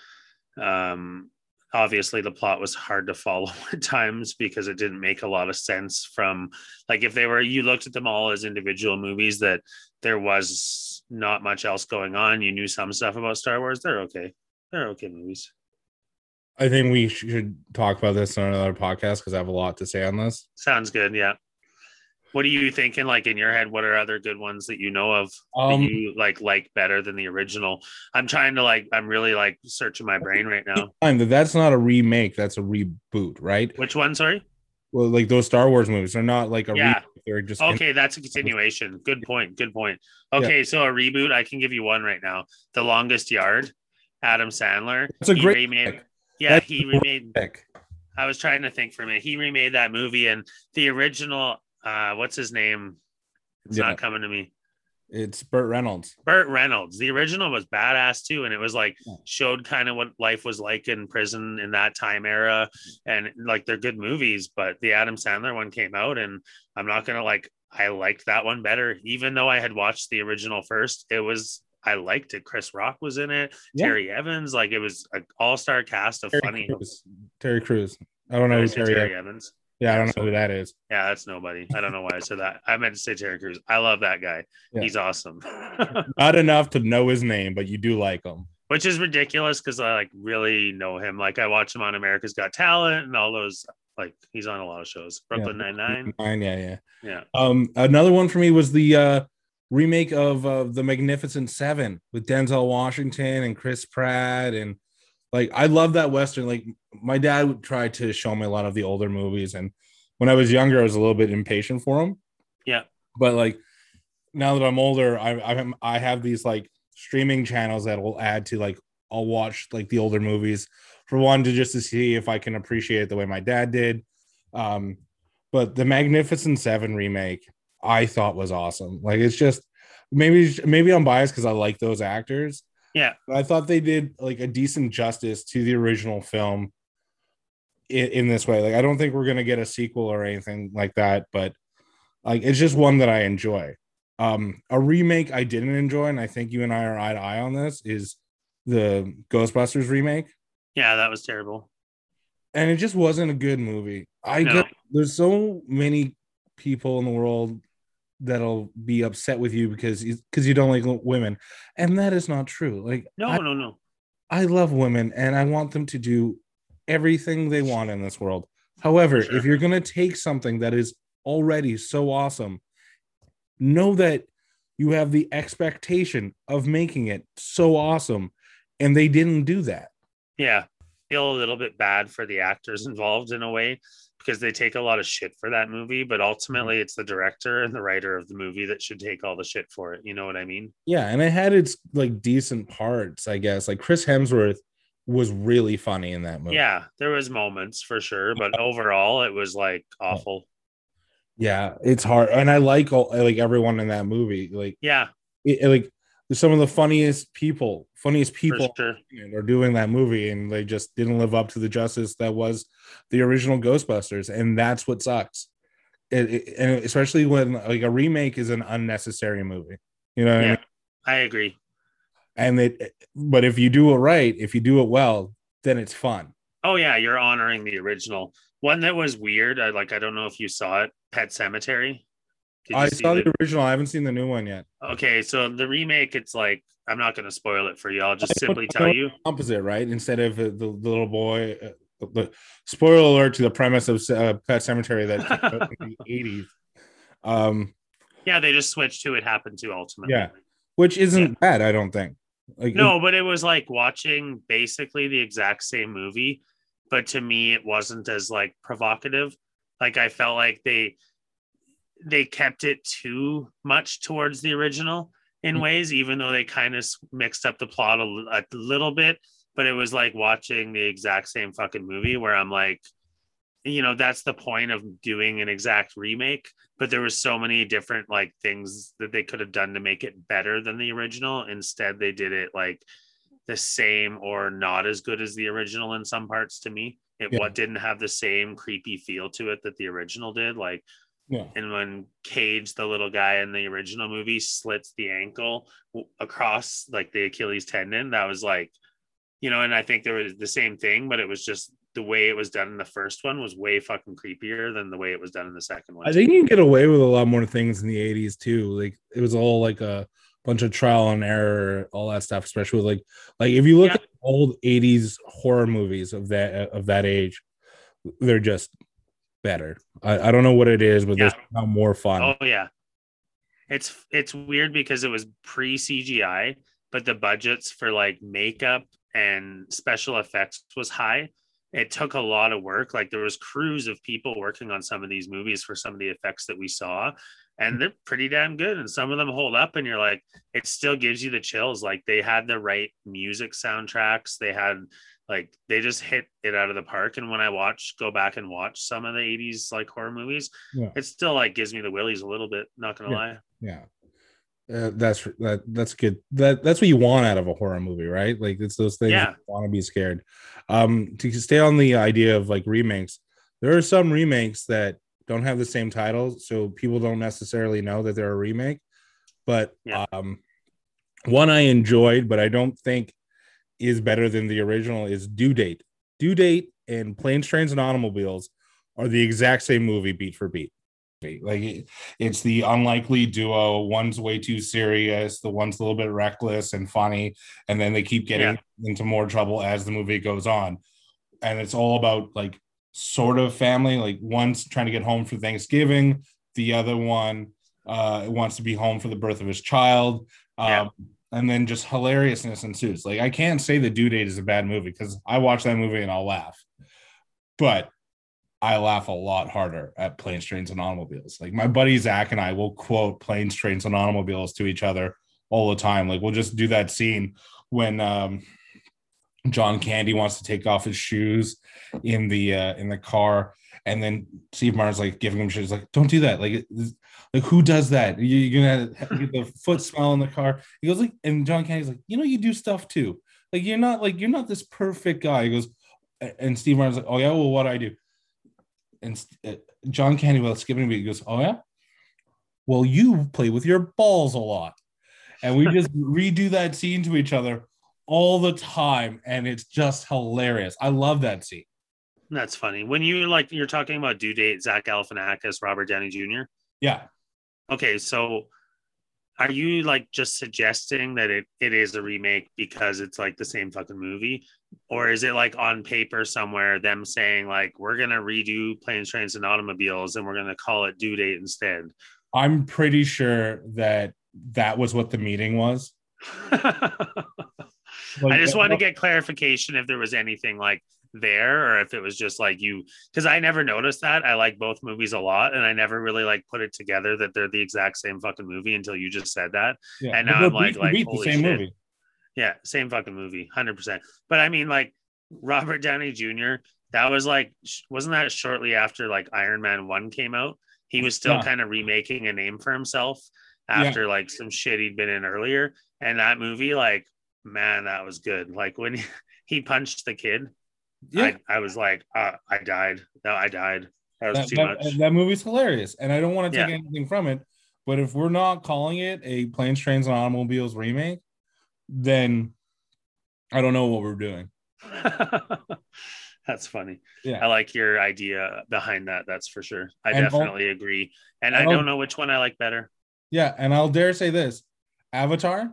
Um, obviously, the plot was hard to follow at times because it didn't make a lot of sense from, like, if they were, you looked at them all as individual movies that there was not much else going on. You knew some stuff about Star Wars. They're okay. They're okay movies. I think we should talk about this on another podcast because I have a lot to say on this. Sounds good, yeah. What are you thinking, like, in your head? What are other good ones that you know of um, that you like like better than the original? I'm trying to like, I'm really like searching my brain right now. That's not a remake. That's a reboot, right? Which one? Sorry. Well, like those Star Wars movies are not like a yeah. reboot. They're just okay. That's a continuation. Good point. Good point. Okay, yeah. So a reboot. I can give you one right now. The Longest Yard. Adam Sandler. That's a he great. Remade, yeah, that's he remade. Pick. I was trying to think for a minute. He remade that movie, and the original. Uh, what's his name? It's yeah. not coming to me. It's Burt Reynolds. Burt Reynolds. The original was badass too, and it was like yeah. showed kind of what life was like in prison in that time era, and like they're good movies. But the Adam Sandler one came out, and I'm not gonna like. I liked that one better, even though I had watched the original first. It was. I liked it. Chris Rock was in it. Yeah. Terry Evans, like it was an all-star cast of Terry funny. Crews. Terry Crews. I don't know who Terry, Terry Evans. Yeah, I don't know who that is. Yeah, that's nobody. I don't know why I said that. I meant to say Terry Crews. I love that guy. Yeah. He's awesome. Not enough to know his name, but you do like him. Which is ridiculous because I like really know him. Like I watch him on America's Got Talent and all those. Like he's on a lot of shows. Brooklyn yeah. Nine Nine. Yeah, yeah, yeah. Um, another one for me was the. Uh, Remake of uh, The Magnificent Seven with Denzel Washington and Chris Pratt. And like, I love that Western. Like my dad would try to show me a lot of the older movies. And when I was younger, I was a little bit impatient for them. Yeah. But like, now that I'm older, I, I, I have these like streaming channels that will add to like, I'll watch like the older movies for one to just to see if I can appreciate it the way my dad did. Um, but The Magnificent Seven remake, I thought was awesome. Like it's just maybe maybe I'm biased because I like those actors. Yeah, but I thought they did like a decent justice to the original film in, in this way. Like I don't think we're gonna get a sequel or anything like that, but like it's just one that I enjoy. Um, a remake I didn't enjoy, and I think you and I are eye to eye on this, is the Ghostbusters remake. Yeah, that was terrible, and it just wasn't a good movie. I no. get, there's so many people in the world that'll be upset with you because because you don't like women, and that is not true. Like no I, no no I love women and I want them to do everything they want in this world. However, sure. if you're gonna take something that is already so awesome, know that you have the expectation of making it so awesome, and they didn't do that. Yeah, feel a little bit bad for the actors involved in a way, because they take a lot of shit for that movie, but ultimately it's the director and the writer of the movie that should take all the shit for it. You know what I mean? Yeah. And it had its like decent parts, I guess. Like Chris Hemsworth was really funny in that movie. Yeah. There was moments for sure, but overall it was like awful. Yeah. It's hard. And I like all, like everyone in that movie. Like, yeah, it, like some of the funniest people, funniest people sure. are doing that movie, and they just didn't live up to the justice that was the original Ghostbusters, and that's what sucks. It, it, and especially when like a remake is an unnecessary movie, you know. What yeah, I mean? I agree. And it, but if you do it right, if you do it well, then it's fun. Oh yeah, you're honoring the original. One that was weird. I like. I don't know if you saw it. Pet Sematary. I saw the, the original. I haven't seen the new one yet. Okay, so the remake, it's like. I'm not going to spoil it for you. I'll just simply tell you. Opposite, right? Instead of the, the little boy, the spoiler alert to the premise of uh, Pet Sematary that came out in the eighties. Um, yeah, they just switched who it happened to ultimately. Yeah, which isn't yeah. bad, I don't think. Like, no, it, but it was like watching basically the exact same movie, but to me, it wasn't as like provocative. Like I felt like they they kept it too much towards the original in mm-hmm. ways, even though they kind of mixed up the plot a, a little bit. But it was like watching the exact same fucking movie where I'm like, you know, that's the point of doing an exact remake. But there was so many different like things that they could have done to make it better than the original. Instead, they did it like the same or not as good as the original in some parts to me. It yeah. what didn't have the same creepy feel to it that the original did. Like, yeah. and when Cage, the little guy in the original movie, slits the ankle across like the Achilles tendon, that was like, you know, and I think there was the same thing, but it was just the way it was done in the first one was way fucking creepier than the way it was done in the second one. I think you can get away with a lot more things in the eighties too. Like it was all like a bunch of trial and error, all that stuff, especially like, like if you look yeah. at old eighties horror movies of that, of that age, they're just better. I, I don't know what it is, but yeah. they're more fun. Oh yeah. It's, it's weird because it was pre C G I, but the budgets for like makeup and special effects was high. It took a lot of work. Like there was crews of people working on some of these movies for some of the effects that we saw, and they're pretty damn good. And some of them hold up and you're like, it still gives you the chills. Like they had the right music soundtracks. They had like, they just hit it out of the park. And when I watch, go back and watch some of the eighties, like horror movies, yeah. it still like gives me the willies a little bit. Not going to yeah. lie. Yeah. Uh, that's that. That's good. That that's what you want out of a horror movie, right? Like it's those things yeah. you want to be scared. Um, to stay on the idea of like remakes, there are some remakes that don't have the same title, so people don't necessarily know that they're a remake. But yeah. um, one I enjoyed, but I don't think is better than the original is Due Date. Due Date and Planes, Trains, and Automobiles are the exact same movie beat for beat. Like it, it's the unlikely duo. One's way too serious, the one's a little bit reckless and funny, and then they keep getting yeah. into more trouble as the movie goes on. And it's all about like sort of family. Like one's trying to get home for Thanksgiving, the other one uh wants to be home for the birth of his child. um yeah. And then just hilariousness ensues. Like I can't say the Due Date is a bad movie because I watch that movie and I'll laugh, but I laugh a lot harder at Planes, Trains, and Automobiles. Like my buddy Zach and I will quote Planes, Trains, and Automobiles to each other all the time. Like we'll just do that scene when um, John Candy wants to take off his shoes in the uh, in the car, and then Steve Martin's like giving him shoes, like don't do that. Like, like who does that? You're gonna get the foot smell in the car. He goes like, and John Candy's like, you know, you do stuff too. Like you're not like you're not this perfect guy. He goes, and Steve Martin's like, oh yeah, well what do I do? And John Candy will skip me. He goes, oh yeah, well you play with your balls a lot, and we just redo that scene to each other all the time, and it's just hilarious. I love that scene. That's funny. When you like you're talking about Due Date, Zach Galifianakis, Robert Downey Junior Yeah. Okay, so are you like just suggesting that it it is a remake because it's like the same fucking movie? Or is it like on paper somewhere them saying like, we're going to redo Planes, Trains, and Automobiles and we're going to call it Due Date instead? I'm pretty sure that that was what the meeting was. like, I just wanted to get clarification if there was anything like there or if it was just like you, because I never noticed that. I like both movies a lot, and I never really like put it together that they're the exact same fucking movie until you just said that. Yeah. And now I'm like, like holy the same shit. Movie. Yeah, same fucking movie, one hundred percent. But I mean, like, Robert Downey Junior, that was like, wasn't that shortly after, like, Iron Man one came out? He was still yeah. kind of remaking a name for himself after, yeah. like, some shit he'd been in earlier. And that movie, like, man, that was good. Like, when he punched the kid, yeah. I, I was like, uh, I died. No, I died. That was that, too that, much. That movie's hilarious, and I don't want to take yeah. anything from it, but if we're not calling it a Planes, Trains, and Automobiles remake, then I don't know what we're doing. That's funny. Yeah, I like your idea behind that. That's for sure. I and definitely I'll, agree. And I'll, I don't know which one I like better. Yeah, and I'll dare say this: Avatar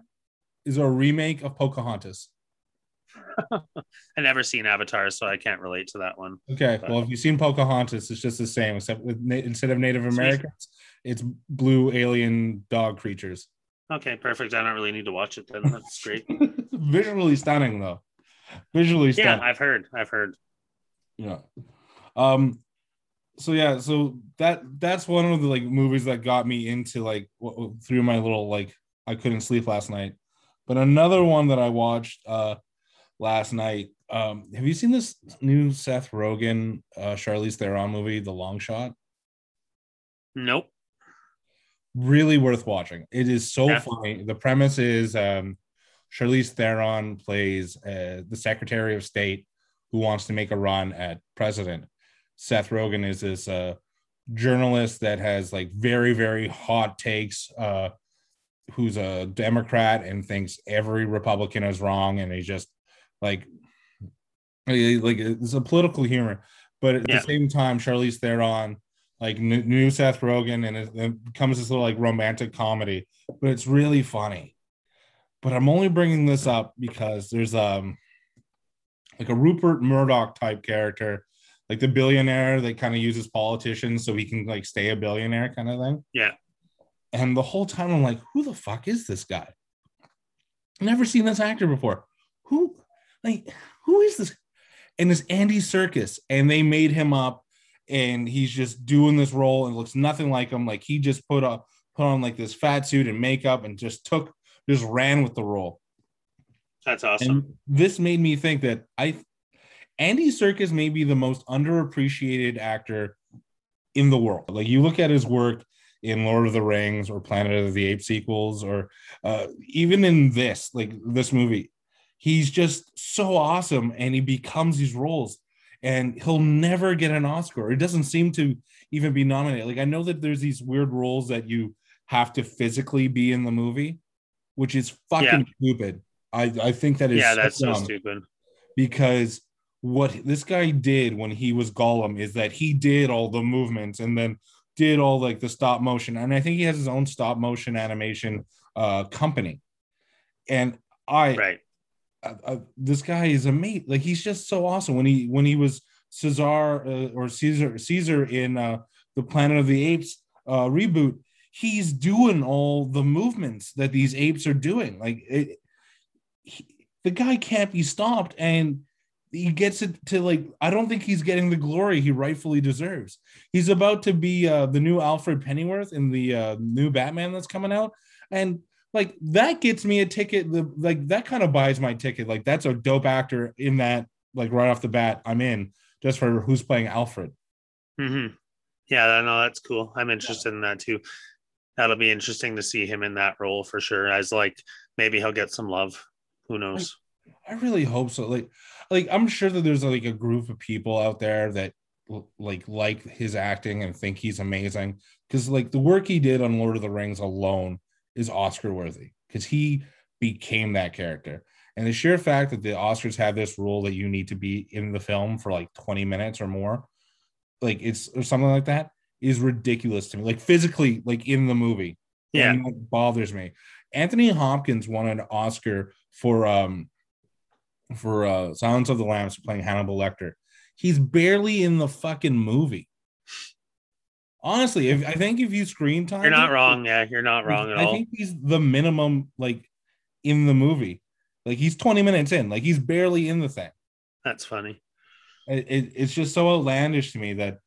is a remake of Pocahontas. I've never seen Avatar, so I can't relate to that one. Okay, but well, if you've seen Pocahontas, it's just the same, except with na- instead of Native Americans, it's blue alien dog creatures. Okay, perfect. I don't really need to watch it then. That's great. Visually stunning, though. Visually stunning. Yeah, I've heard. I've heard. Yeah. Um. So yeah. So that that's one of the like movies that got me into like w- through my little like I couldn't sleep last night. But another one that I watched uh, last night. Um, have you seen this new Seth Rogen, uh, Charlize Theron movie, The Long Shot? Nope. Really worth watching. It is so yeah. funny. The premise is um, Charlize Theron plays uh, the Secretary of State who wants to make a run at president. Seth Rogen is this uh, journalist that has like very, very hot takes, uh, who's a Democrat and thinks every Republican is wrong, and he's just like, like it's a political humor. But at yeah. the same time, Charlize Theron like new Seth Rogen, and it becomes this little like romantic comedy, but it's really funny. But I'm only bringing this up because there's um like a Rupert Murdoch type character, like the billionaire that kind of uses politicians so he can like stay a billionaire kind of thing. Yeah. And the whole time I'm like, who the fuck is this guy? Never seen this actor before. Who, like, who is this? And it's Andy Serkis, and they made him up. And he's just doing this role and looks nothing like him. Like he just put up, put on like this fat suit and makeup and just took, just ran with the role. That's awesome. And this made me think that I, Andy Serkis may be the most underappreciated actor in the world. Like you look at his work in Lord of the Rings or Planet of the Apes sequels, or uh, even in this, like this movie, he's just so awesome. And he becomes these roles. And he'll never get an Oscar. It doesn't seem to even be nominated. Like I know that there's these weird roles that you have to physically be in the movie, which is fucking yeah. stupid. I, I think that is yeah, so that's so stupid. Because what this guy did when he was Gollum is that he did all the movements and then did all like the stop motion. And I think he has his own stop motion animation uh, company. And I. Right. Uh, uh, this guy is a mate. Like he's just so awesome. When he when he was Caesar uh, or Caesar Caesar in uh, the Planet of the Apes uh, reboot, he's doing all the movements that these apes are doing. Like it, he, the guy can't be stopped, and he gets it to like. I don't think he's getting the glory he rightfully deserves. He's about to be uh, the new Alfred Pennyworth in the uh, new Batman that's coming out, and. Like that gets me a ticket. The, like that kind of buys my ticket. Like that's a dope actor in that, like right off the bat, I'm in just for who's playing Alfred. Mm-hmm. Yeah, no, that's cool. I'm interested yeah. in that too. That'll be interesting to see him in that role for sure. As like, maybe he'll get some love. Who knows? I, I really hope so. Like, like I'm sure that there's like a group of people out there that like, like his acting and think he's amazing. Cause like the work he did on Lord of the Rings alone is Oscar worthy because he became that character. And the sheer fact that the Oscars have this rule that you need to be in the film for like twenty minutes or more, like it's or something like that, is ridiculous to me. Like physically, like in the movie, yeah, and it bothers me. Anthony Hopkins won an Oscar for um for uh, Silence of the Lambs playing Hannibal Lecter. He's barely in the fucking movie. Honestly, if, I think if you screen time... You're not wrong, yeah. You're not wrong at all. I think he's the minimum, like, in the movie. Like, he's twenty minutes in. Like, he's barely in the thing. That's funny. It, it, it's just so outlandish to me that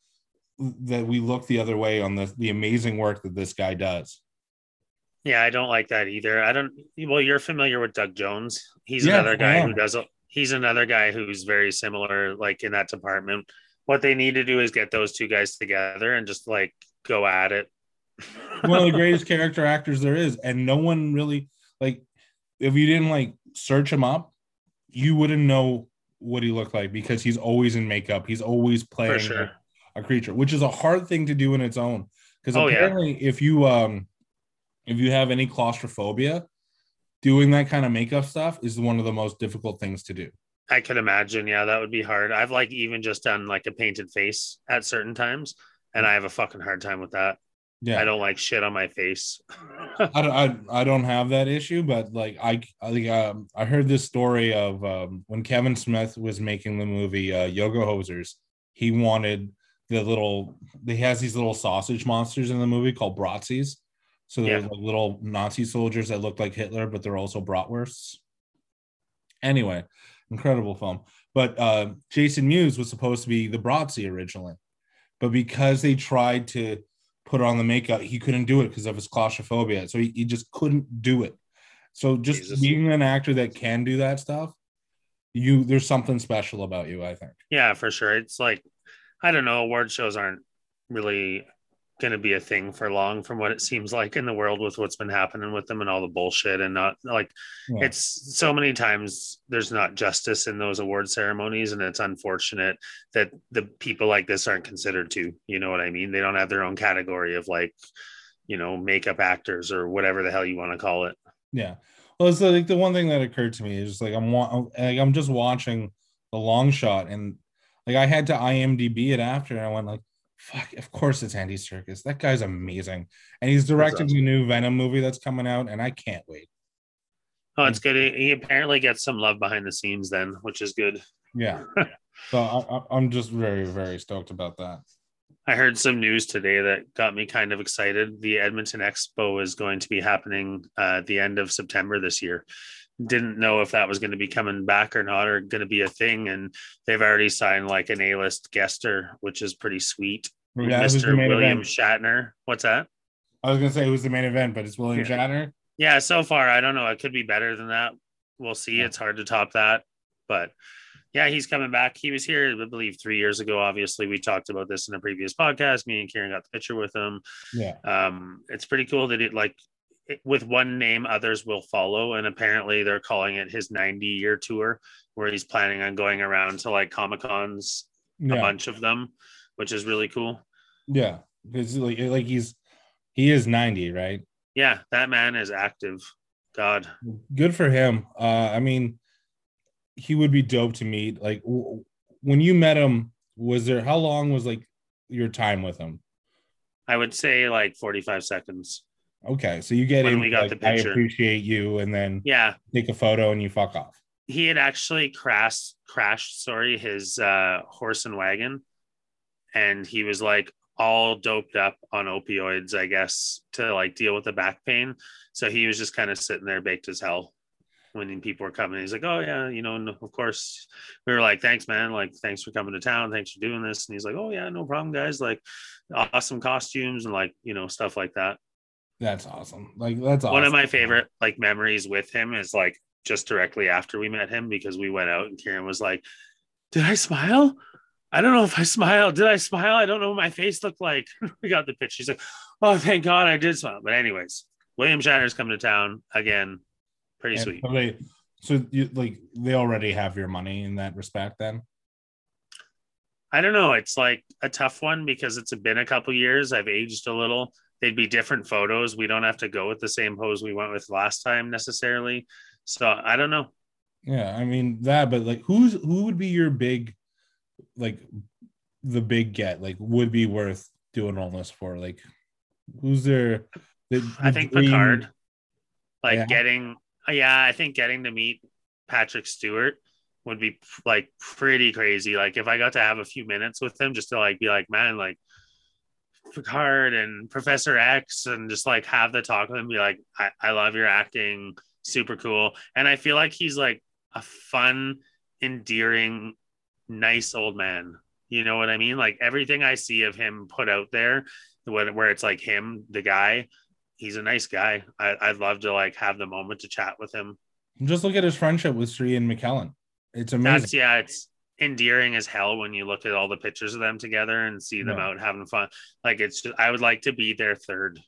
that we look the other way on the, the amazing work that this guy does. Yeah, I don't like that either. I don't... Well, you're familiar with Doug Jones. He's yeah, another guy who does... He's another guy who's very similar, like, in that department. What they need to do is get those two guys together and just like go at it. One of the greatest character actors there is. And no one really like, if you didn't like search him up, you wouldn't know what he looked like because he's always in makeup. He's always playing sure. a, a creature, which is a hard thing to do in its own. Because oh, apparently yeah. if you, um, if you have any claustrophobia, doing that kind of makeup stuff is one of the most difficult things to do. I could imagine. Yeah, that would be hard. I've like even just done like a painted face at certain times, and I have a fucking hard time with that. Yeah. I don't like shit on my face. I, don't, I, I don't have that issue, but like I I, um, I heard this story of um, when Kevin Smith was making the movie uh, Yoga Hosers, he wanted the little, he has these little sausage monsters in the movie called Bratzies. So there's yeah. like little Nazi soldiers that look like Hitler, but they're also bratwursts. Anyway, incredible film. But uh, Jason Mewes was supposed to be the Bratzie originally, but because they tried to put on the makeup, he couldn't do it because of his claustrophobia. So he, he just couldn't do it. So just Jesus. being an actor that can do that stuff, you there's something special about you, I think. Yeah, for sure. It's like, I don't know, award shows aren't really going to be a thing for long from what it seems like in the world with what's been happening with them and all the bullshit and not like yeah. it's so many times there's not justice in those award ceremonies, and it's unfortunate that the people like this aren't considered to, you know what I mean? They don't have their own category of like, you know, makeup actors or whatever the hell you want to call it. Yeah. Well, it's like the one thing that occurred to me is just like, I'm like, I'm just watching The Long Shot, and like I had to IMDb it after, and I went like, fuck, of course it's Andy Serkis. That guy's amazing. And he's directing awesome. the new Venom movie that's coming out, and I can't wait. Oh, it's good. He apparently gets some love behind the scenes then, which is good. Yeah. So I, I'm just very, very stoked about that. I heard some news today that got me kind of excited. The Edmonton Expo is going to be happening uh, at the end of September this year. Didn't know if that was going to be coming back or not, or going to be a thing, and they've already signed like an A-list guester, which is pretty sweet. Yeah, Mister William event. Shatner. What's that? I was going to say it was the main event, but it's William yeah. Shatner. Yeah, so far, I don't know. It could be better than that. We'll see. Yeah. It's hard to top that. But yeah, he's coming back. He was here, I believe, three years ago. Obviously, we talked about this in a previous podcast. Me and Kieran got the picture with him. Yeah. Um, it's pretty cool that it like with one name, others will follow. And apparently they're calling it his ninety year tour, where he's planning on going around to like Comic-Cons, yeah. a bunch of them, which is really cool. Yeah. It's like, like he's, he is ninety, right? Yeah. That man is active. God. Good for him. Uh, I mean, he would be dope to meet. Like w- when you met him, was there, how long was like your time with him? I would say like forty-five seconds. Okay, so you get in, we got like, the picture. I appreciate you, and then yeah, take a photo and you fuck off. He had actually crashed, crashed, sorry, his uh, horse and wagon, and he was like all doped up on opioids, I guess, to like deal with the back pain. So he was just kind of sitting there baked as hell when people were coming. He's like, oh yeah, you know, no, of course. We were like, thanks, man. Like, thanks for coming to town. Thanks for doing this. And he's like, oh yeah, no problem, guys. Like, awesome costumes and like, you know, stuff like that. That's awesome. Like that's awesome. One of my favorite like memories with him is like just directly after we met him, because we went out and Kieran was like, "Did I smile? I don't know if I smiled. Did I smile? I don't know what my face looked like." We got the picture. He's like, "Oh, thank God I did smile." But anyways, William Shatner's coming to town again. Pretty and sweet. So, they, so you, like they already have your money in that respect, then. I don't know. It's like a tough one because it's been a couple years. I've aged a little. They'd be different photos. We don't have to go with the same pose we went with last time necessarily. So I don't know. Yeah, I mean that, but like who's who would be your big, like the big get, like would be worth doing all this for? Like who's there? The, the I think dream... Picard. Like yeah. getting, yeah, I think getting to meet Patrick Stewart would be like pretty crazy. Like if I got to have a few minutes with him just to like be like, man, like Picard and Professor X, and just like have the talk with him, be like, I-, I love your acting, super cool. And I feel like he's like a fun, endearing, nice old man. You know what I mean? Like everything I see of him put out there, where it's like him, the guy, he's a nice guy. I- I'd love to like have the moment to chat with him. Just look at his friendship with Sri and McKellen. It's amazing. That's, yeah, it's endearing as hell when you look at all the pictures of them together and see them yeah. out having fun. Like it's just, I would like to be their third.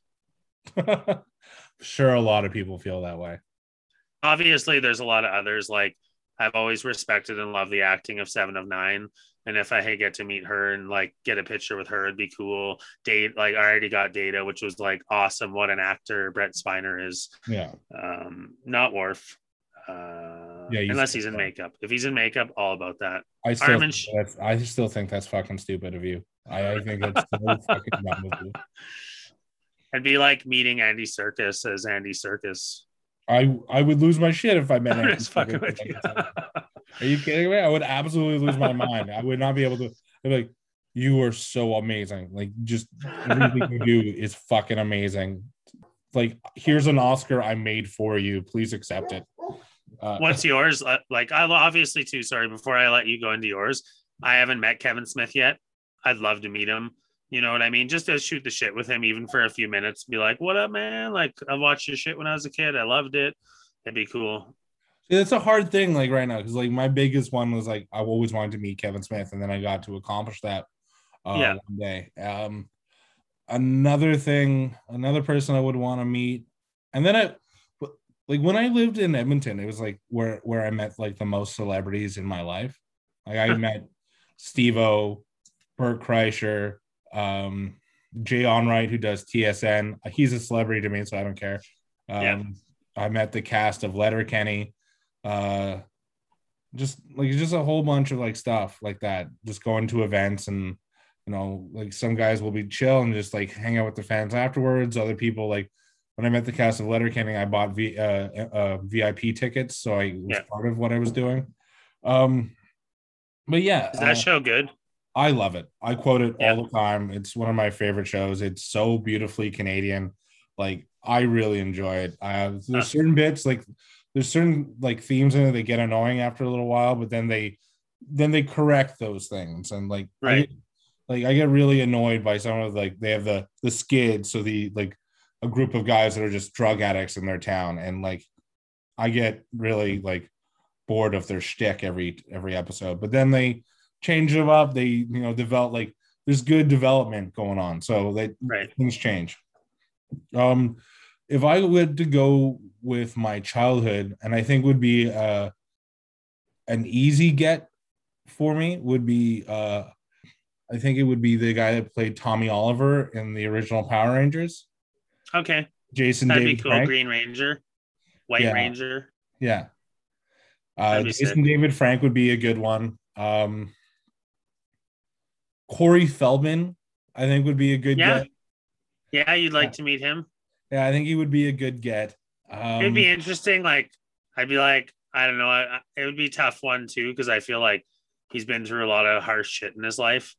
Sure, a lot of people feel that way. Obviously there's a lot of others. Like I've always respected and loved the acting of Seven of Nine, and if I get to meet her and like get a picture with her, it'd be cool. Date, like I already got Data, which was like awesome. What an actor Brett Spiner is. Yeah. Um not Worf. Uh, yeah, unless he's in that. makeup. If he's in makeup, all about that. I still, Armin, that's, I still think that's fucking stupid of you. I, I think that's so fucking dumb of you. It'd be like meeting Andy Serkis as Andy Serkis. I, I would lose my shit if I met him. Are you kidding me? I would absolutely lose my mind. I would not be able to. I'd be like, you are so amazing. Like, just everything you do is fucking amazing. Like, here's an Oscar I made for you. Please accept it. Uh, What's yours? Like, I obviously too. Sorry, before I let you go into yours, I haven't met Kevin Smith yet. I'd love to meet him. You know what I mean? Just to shoot the shit with him, even for a few minutes. Be like, what up, man? Like, I watched your shit when I was a kid. I loved it. It'd be cool. Yeah, that's a hard thing, like, right now. Because, like, my biggest one was, like, I've always wanted to meet Kevin Smith. And then I got to accomplish that uh, yeah. one day. Um, another thing, another person I would want to meet. And then I, like, when I lived in Edmonton, it was, like, where, where I met, like, the most celebrities in my life. Like, I met Steve-O, Bert Kreischer, um Jay Onright, who does T S N. He's a celebrity to me, so I don't care. um yeah. I met the cast of Letterkenny, uh just like just a whole bunch of like stuff like that, just going to events. And you know, like, some guys will be chill and just like hang out with the fans afterwards. Other people, like when I met the cast of Letterkenny, I bought v uh, uh V I P tickets, so I was yeah. part of what I was doing. Um but yeah, is that uh, show good? I love it. I quote it yeah. all the time. It's one of my favorite shows. It's so beautifully Canadian. Like, I really enjoy it. Uh, there's certain bits, like there's certain like themes in it that get annoying after a little while, but then they then they correct those things. And like, right. I, like I get really annoyed by some of like, they have the the skid, so the like a group of guys that are just drug addicts in their town, and like I get really like bored of their shtick every every episode. But then they change them up. They, you know, develop, like there's good development going on. So that right. things change. Um, if I were to go with my childhood, and I think would be uh, an easy get for me would be, uh, I think it would be the guy that played Tommy Oliver in the original Power Rangers. Okay. Jason That'd David be cool. Frank. Green Ranger, White yeah. Ranger. Yeah. Uh, Jason sick. David Frank would be a good one. Um, Corey Feldman, I think, would be a good yeah. get. Yeah, you'd like yeah. to meet him. Yeah, I think he would be a good get. Um, It'd be interesting. Like, I'd be like, I don't know. I, it would be a tough one, too, because I feel like he's been through a lot of harsh shit in his life.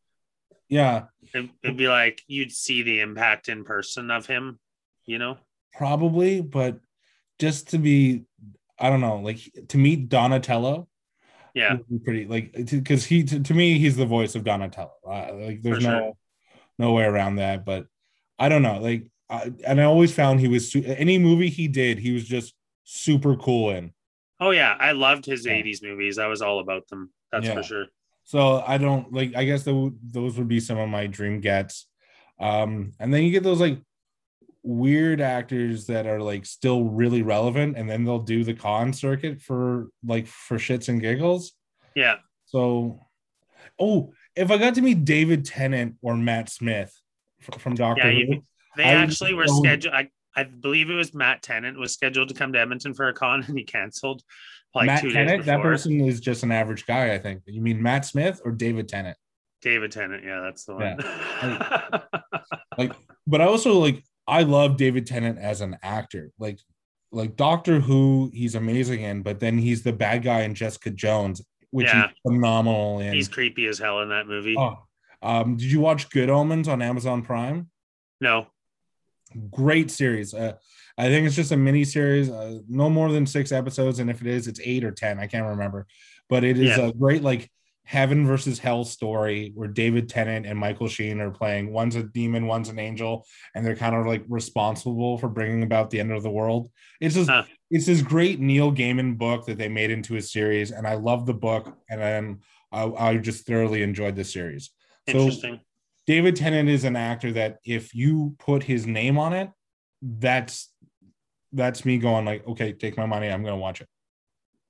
Yeah. It, it'd be like, you'd see the impact in person of him, you know? Probably, but just to be, I don't know, like, to meet Donatello. Yeah, pretty like because he to, to me he's the voice of Donatello. Uh, like there's For no sure. no way around that. But I don't know, like I, and I always found he was su- any movie he did, he was just super cool in. Oh yeah, I loved his yeah. eighties movies. I was all about them. That's yeah. for sure. So I don't like. I guess the, those would be some of my dream gets. Um, and then you get those like weird actors that are like still really relevant, and then they'll do the con circuit for like for shits and giggles. Yeah. So, oh, if I got to meet David Tennant or Matt Smith from Doctor Who, yeah, they I actually were scheduled. I, I believe it was Matt Tennant was scheduled to come to Edmonton for a con, and he canceled. Like Matt two Tennant, days before. That person is just an average guy, I think. You mean Matt Smith or David Tennant? David Tennant, yeah, that's the one. Yeah. Like, like, but I also like. I love David Tennant as an actor, like, like Doctor Who, he's amazing in, but then he's the bad guy in Jessica Jones, which yeah. is phenomenal in. He's creepy as hell in that movie. Oh. Um, did you watch Good Omens on Amazon Prime? No. Great series. Uh, I think it's just a mini series, uh, no more than six episodes, and if it is, it's eight or ten. I can't remember, but it is yeah. a great like heaven versus hell story where David Tennant and Michael Sheen are playing. One's a demon, one's an angel, and they're kind of like responsible for bringing about the end of the world. It's just huh. it's this great Neil Gaiman book that they made into a series, and I love the book, and I'm, I, I just thoroughly enjoyed the series. Interesting. So David Tennant is an actor that if you put his name on it, that's that's me going like, okay, take my money, I'm going to watch it.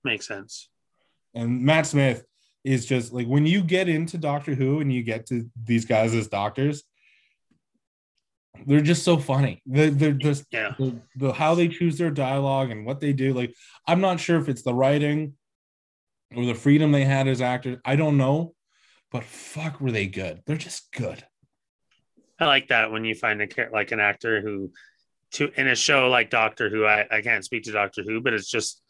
Makes sense. And Matt Smith is just like when you get into Doctor Who and you get to these guys as doctors, they're just so funny. They're, they're just yeah. the, the how they choose their dialogue and what they do. Like, I'm not sure if it's the writing or the freedom they had as actors. I don't know, but fuck, were they good? They're just good. I like that when you find a like an actor who to in a show like Doctor Who, I, I can't speak to Doctor Who, but it's just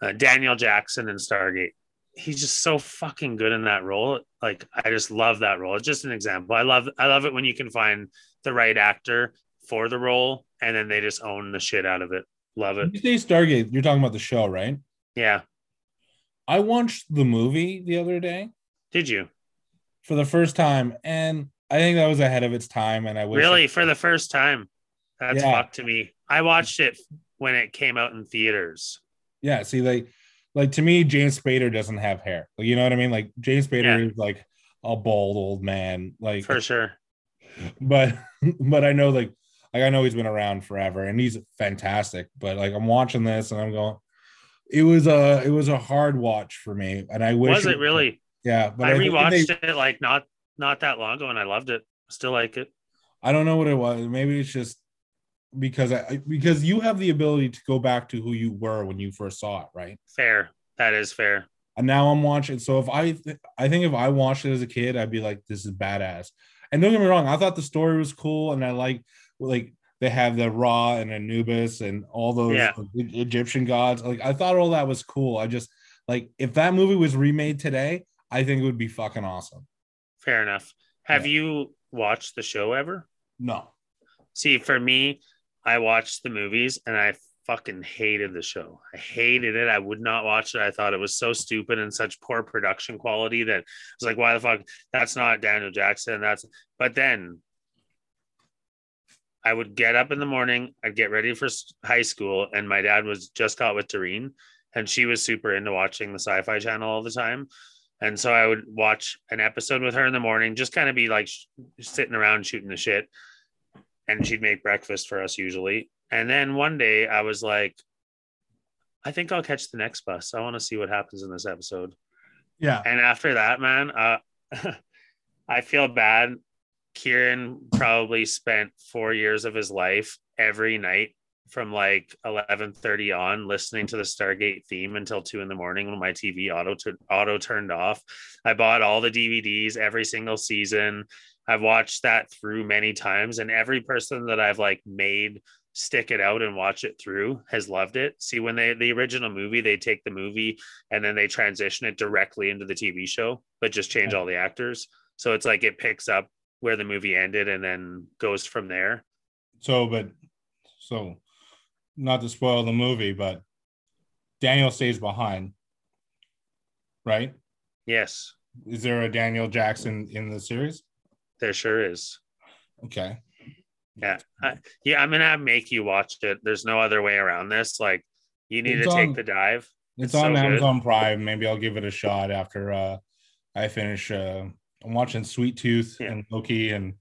uh, Daniel Jackson in Stargate. He's just so fucking good in that role. Like, I just love that role. It's just an example. I love, I love it when you can find the right actor for the role and then they just own the shit out of it. Love it. You say Stargate, you're talking about the show, right? Yeah. I watched the movie the other day. Did you? For the first time. And I think that was ahead of its time. And I wish really it- for the first time. That's yeah. fucked to me. I watched it when it came out in theaters. Yeah. See, like, Like, to me, James Spader doesn't have hair. Like, you know what I mean? Like, James Spader yeah. is, like, a bald old man. Like, for sure. But but I know, like, like, I know he's been around forever, and he's fantastic. But, like, I'm watching this, and I'm going, it was a it was a hard watch for me. And I wish. Was it, it really? Yeah. But I, I rewatched they, it, like, not, not that long ago, and I loved it. Still like it. I don't know what it was. Maybe it's just because I because you have the ability to go back to who you were when you first saw it, right? Fair. That is fair. And now I'm watching. So if I th- I think if I watched it as a kid, I'd be like, this is badass. And don't get me wrong, I thought the story was cool, and I like like they have the Ra and Anubis and all those yeah. Egyptian gods. Like, I thought all that was cool. I just, like, if that movie was remade today, I think it would be fucking awesome. Fair enough. Have yeah. you watched the show ever? No. See, for me, I watched the movies and I fucking hated the show. I hated it. I would not watch it. I thought it was so stupid and such poor production quality that I was like, why the fuck? That's not Daniel Jackson. That's, but then I would get up in the morning. I'd get ready for high school. And my dad was just got with Doreen, and she was super into watching the Sci-Fi Channel all the time. And so I would watch an episode with her in the morning, just kind of be like sh- sitting around shooting the shit. And she'd make breakfast for us usually. And then one day I was like, I think I'll catch the next bus. I want to see what happens in this episode. Yeah. And after that, man, uh, I feel bad. Kieran probably spent four years of his life every night from like eleven thirty on listening to the Stargate theme until two in the morning when my T V auto t- auto turned off. I bought all the D V Ds, every single season. I've watched that through many times, and every person that I've like made stick it out and watch it through has loved it. See, when they, the original movie, they take the movie and then they transition it directly into the T V show, but just change all the actors. So it's like, it picks up where the movie ended and then goes from there. So, but so not to spoil the movie, but Daniel stays behind, right? Yes. Is there a Daniel Jackson in the series? There sure is. Okay. Yeah. I, yeah. I'm going to make you watch it. There's no other way around this. Like, you need it's to on, take the dive. It's, it's on so Amazon good. Prime. Maybe I'll give it a shot after uh, I finish. Uh, I'm watching Sweet Tooth yeah. and Loki. And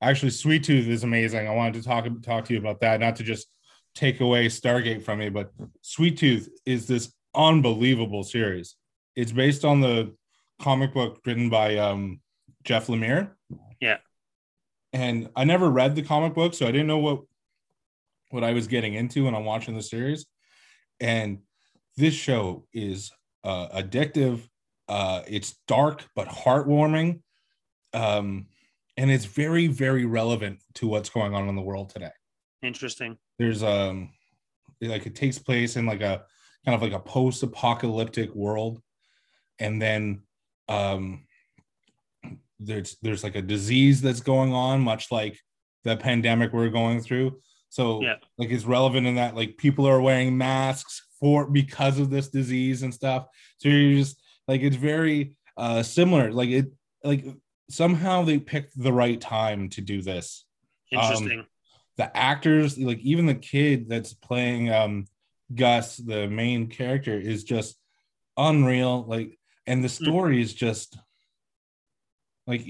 actually, Sweet Tooth is amazing. I wanted to talk, talk to you about that, not to just take away Stargate from me, but Sweet Tooth is this unbelievable series. It's based on the comic book written by um, Jeff Lemire. Yeah. And I never read the comic book, so I didn't know what what I was getting into when I'm watching the series. And this show is uh, addictive. Uh, it's dark, but heartwarming. Um, and it's very, very relevant to what's going on in the world today. Interesting. There's um, like it takes place in like a kind of like a post-apocalyptic world. And then um. There's there's like a disease that's going on, much like the pandemic we're going through. So yeah. like it's relevant in that like people are wearing masks for because of this disease and stuff. So you're just like it's very uh, similar. Like it like somehow they picked the right time to do this. Interesting. Um, the actors, like even the kid that's playing um, Gus, the main character, is just unreal. Like, and the story mm. is just. Like,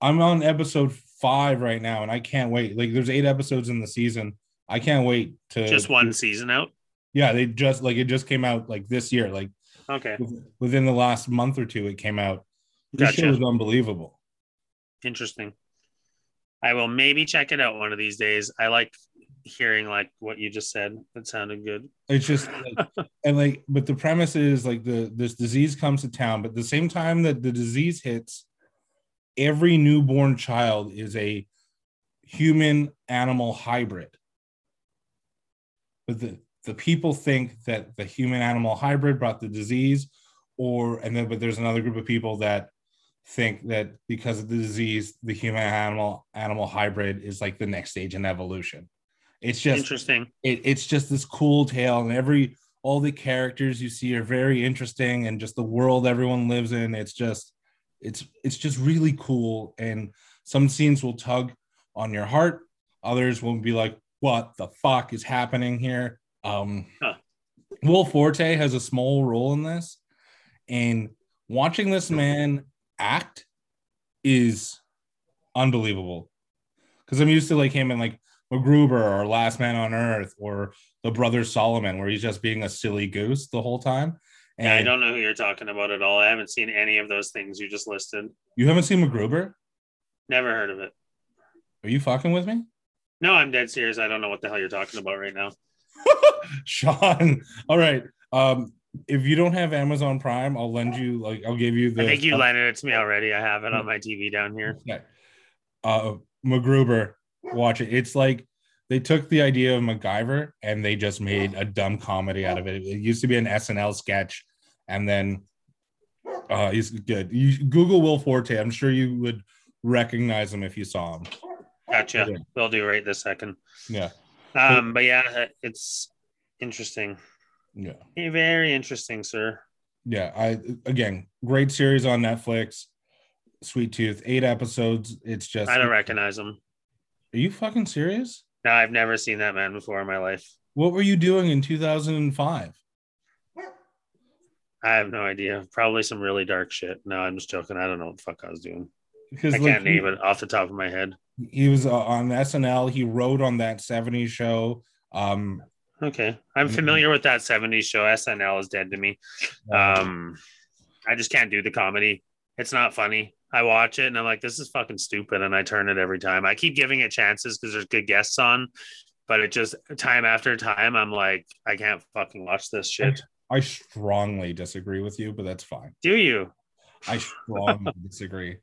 I'm on episode five right now, and I can't wait. Like, there's eight episodes in the season. I can't wait to just one season out. Yeah, they just like it just came out like this year. Like, okay, within the last month or two, it came out. This gotcha. Show is unbelievable. Interesting. I will maybe check it out one of these days. I like hearing like what you just said. That sounded good. It's just like, and like, but the premise is like the this disease comes to town, but at the same time that the disease hits. Every newborn child is a human animal hybrid. But the, the people think that the human animal hybrid brought the disease, or and then but there's another group of people that think that because of the disease, the human animal animal hybrid is like the next stage in evolution. It's just interesting. It, it's just this cool tale, and every all the characters you see are very interesting, and just the world everyone lives in. It's just it's it's just really cool. And some scenes will tug on your heart. Others will be like, what the fuck is happening here? Um, huh. Will Forte has a small role in this, and watching this man act is unbelievable, because I'm used to like him in like MacGruber or Last Man on Earth or The Brother Solomon, where he's just being a silly goose the whole time. And yeah, I don't know who you're talking about at all. I haven't seen any of those things you just listed. You haven't seen MacGruber? Never heard of it. Are you fucking with me? No, I'm dead serious. I don't know what the hell you're talking about right now. Sean. All right. Um, if you don't have Amazon Prime, I'll lend you, like, I'll give you the... I think you uh, lended it to me already. I have it on my T V down here. Okay. Uh, MacGruber, watch it. It's like they took the idea of MacGyver and they just made a dumb comedy out of it. It used to be an S N L sketch, and then uh, it's good. You, Google Will Forte. I'm sure you would recognize him if you saw him. Gotcha. Yeah. Will do right this second. Yeah. Um, but yeah, it's interesting. Yeah. Very interesting, sir. Yeah. I again, great series on Netflix. Sweet Tooth, eight episodes. It's just I don't recognize him. Are you fucking serious? No, I've never seen that man before in my life. What were you doing in two thousand five? I have no idea. Probably some really dark shit. No, I'm just joking. I don't know what the fuck I was doing. Because I like, can't name it off the top of my head. He was uh, on S N L. He wrote on That seventies Show. Um, okay. I'm familiar with That seventies Show. S N L is dead to me. Um, I just can't do the comedy. It's not funny. I watch it and I'm like, this is fucking stupid. And I turn it every time. I keep giving it chances because there's good guests on. But it just, time after time, I'm like, I can't fucking watch this shit. I, I strongly disagree with you, but that's fine. Do you? I strongly disagree.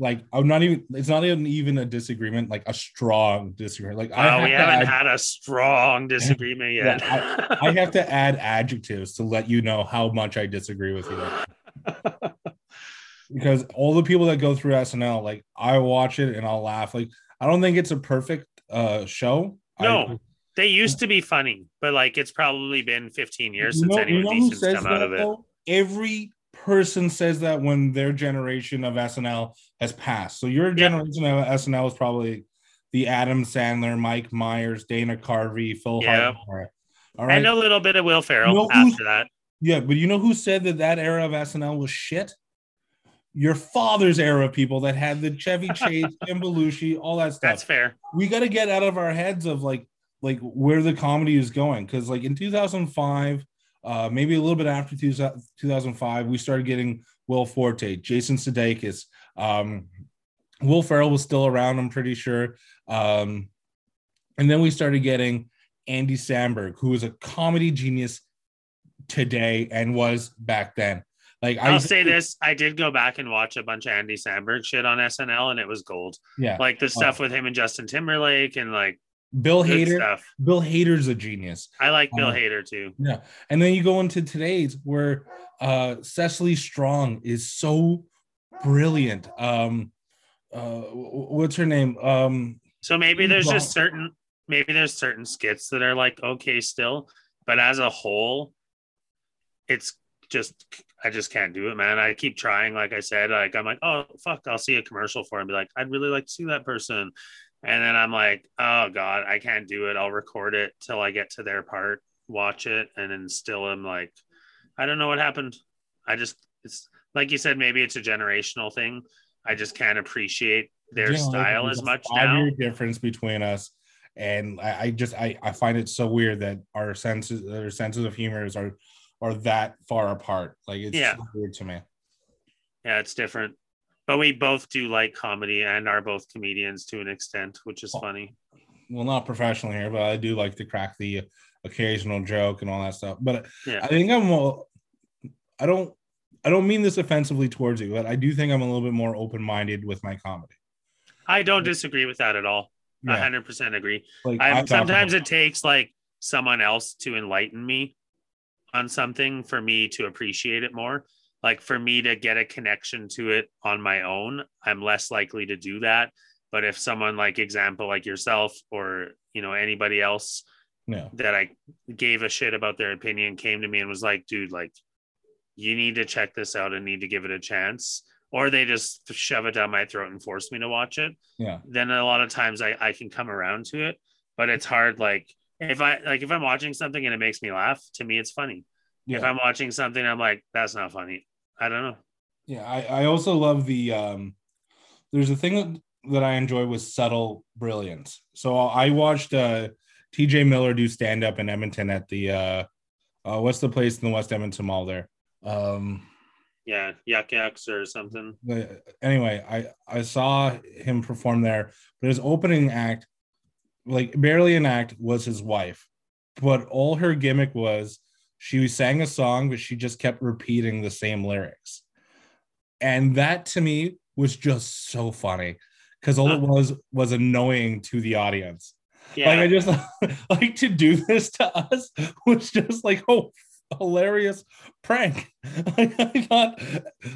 Like, I'm not even, it's not even, even a disagreement, like a strong disagreement. Like, I oh, have we haven't add, had a strong disagreement yet. I, I have to add adjectives to let you know how much I disagree with you. Because all the people that go through S N L, like, I watch it and I'll laugh. Like, I don't think it's a perfect uh, show. No, I, they used to be funny, but like, it's probably been fifteen years since know, anyone you know decent's come that, out of it. Though? Every person says that when their generation of S N L has passed. So your generation yeah. of S N L is probably the Adam Sandler, Mike Myers, Dana Carvey, Phil yeah. Hartman. All right. And a little bit of Will Ferrell you know after that. Yeah, but you know who said that that era of S N L was shit? Your father's era of people that had the Chevy Chase, Jim Belushi, all that stuff. That's fair. We got to get out of our heads of like, like where the comedy is going. Because like in two thousand five, Uh, maybe a little bit after two thousand five, we started getting Will Forte, Jason Sudeikis. Um, Will Ferrell was still around, I'm pretty sure. Um, and then we started getting Andy Samberg, who is a comedy genius today and was back then. Like I'll I, say this, I did go back and watch a bunch of Andy Samberg shit on S N L, and it was gold. Yeah, like the stuff uh, with him and Justin Timberlake and like Bill Hader. Stuff. Bill Hader's a genius. I like Bill um, Hader too. Yeah, and then you go into today's where uh, Cecily Strong is so brilliant. Um, uh, what's her name? Um, so maybe there's Bob. just certain maybe there's certain skits that are like okay still, but as a whole, it's just I just can't do it, man. I keep trying. Like I said, like I'm like oh fuck, I'll see a commercial for it and be like I'd really like to see that person. And then I'm like, oh, God, I can't do it. I'll record it till I get to their part, watch it. And then still I'm like, I don't know what happened. I just, it's like you said, maybe it's a generational thing. I just can't appreciate their yeah, style as much now. There's a difference between us. And I, I just, I, I find it so weird that our senses, our senses of humors are, are that far apart. Like it's yeah. so weird to me. Yeah, it's different. But we both do like comedy and are both comedians to an extent, which is well, funny. Well, not professionally here, but I do like to crack the occasional joke and all that stuff. But yeah. I think I'm well, I don't I don't mean this offensively towards you, but I do think I'm a little bit more open-minded with my comedy. I don't disagree with that at all. yeah. one hundred percent agree. Like, I'm, I'm sometimes it takes like someone else to enlighten me on something for me to appreciate it more. Like for me to get a connection to it on my own, I'm less likely to do that. But if someone, like example, like yourself or, you know, anybody else yeah. that I gave a shit about their opinion came to me and was like, dude, like you need to check this out and need to give it a chance. Or they just shove it down my throat and force me to watch it. Yeah. Then a lot of times I, I can come around to it, but it's hard. Like if I, like if I'm watching something and it makes me laugh, to me, it's funny. Yeah. If I'm watching something, I'm like, that's not funny. I don't know. Yeah. I, I also love the, um, there's a thing that, that I enjoy with subtle brilliance. So I watched uh, T J Miller do stand-up in Edmonton at the, uh, uh, what's the place in the West Edmonton Mall there? Um, yeah, Yuck Yucks or something. Anyway, I, I saw him perform there, but his opening act, like barely an act, was his wife. But all her gimmick was she sang a song, but she just kept repeating the same lyrics. And that to me was just so funny. Because all it was was annoying to the audience. Yeah. Like I just like to do this to us was just like, oh, hilarious prank. Like I thought,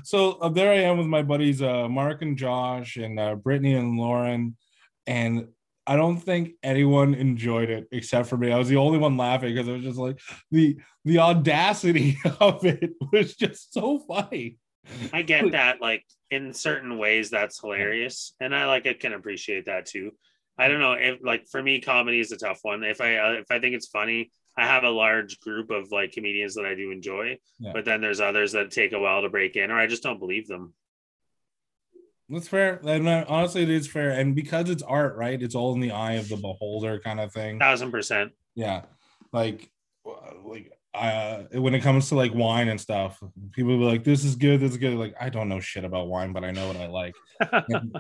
so uh, there I am with my buddies uh, Mark and Josh and uh, Brittany and Lauren, and I don't think anyone enjoyed it except for me. I was the only one laughing because it was just like the the audacity of it was just so funny. I get that, like in certain ways that's hilarious, and I like I can appreciate that too. I don't know if like for me comedy is a tough one. If I uh, if I think it's funny, I have a large group of like comedians that I do enjoy, yeah. but then there's others that take a while to break in, or I just don't believe them. That's fair. And honestly, it is fair, and because it's art, right? It's all in the eye of the beholder, kind of thing. Thousand percent. Yeah, like like. Uh, when it comes to like wine and stuff, people be like, "This is good, this is good." Like, I don't know shit about wine, but I know what I like. and,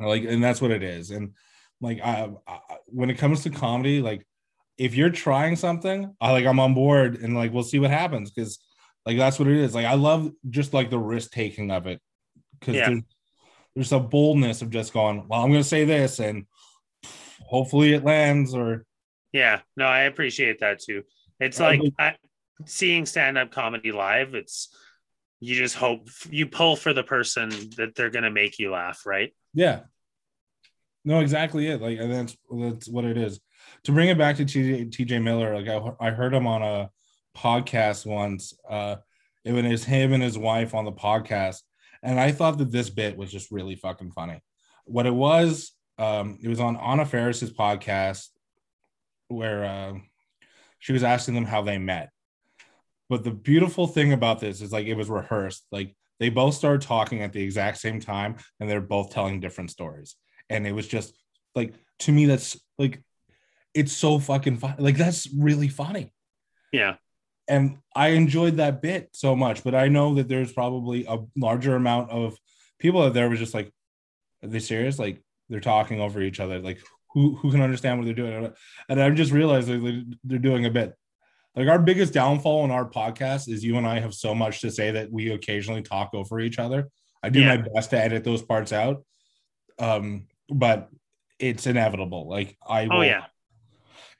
like, and that's what it is. And like, I, I when it comes to comedy, like, if you're trying something, I like I'm on board, and like we'll see what happens because like that's what it is. Like, I love just like the risk taking of it because yeah. there's, there's a boldness of just going, "Well, I'm going to say this, and hopefully it lands." Or yeah, no, I appreciate that too. It's like I, seeing stand-up comedy live. It's you just hope you pull for the person that they're gonna make you laugh, right? Yeah. No, exactly it. Like, and that's that's what it is. To bring it back to T J Miller, like I, I heard him on a podcast once. Uh, it was him and his wife on the podcast, and I thought that this bit was just really fucking funny. What it was, um, it was on Anna Faris's podcast, where. Uh, She was asking them how they met. But the beautiful thing about this is like it was rehearsed. Like they both started talking at the exact same time and they're both telling different stories. And it was just like, to me, that's like, it's so fucking funny. Like that's really funny. Yeah. And I enjoyed that bit so much, but I know that there's probably a larger amount of people out there was just like, are they serious? Like they're talking over each other. Like, Who, who can understand what they're doing. And I'm just realizing they're doing a bit. Like our biggest downfall in our podcast is you and I have so much to say that we occasionally talk over each other. I do yeah. my best to edit those parts out. Um, but it's inevitable. Like I will, oh, yeah.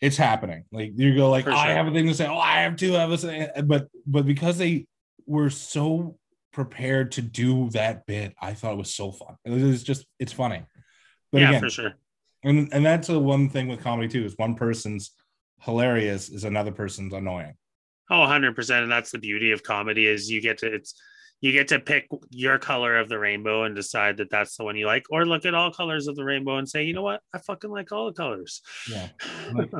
it's happening. Like you go like, oh, sure. I have a thing to say. Oh, I have two. I have a thing. But, but because they were so prepared to do that bit, I thought it was so fun. It was just, it's funny. But yeah, again, for sure. And and that's the one thing with comedy, too, is one person's hilarious is another person's annoying. Oh, one hundred percent. And that's the beauty of comedy is you get to it's you get to pick your color of the rainbow and decide that that's the one you like. Or look at all colors of the rainbow and say, you know what? I fucking like all the colors. Yeah. Like,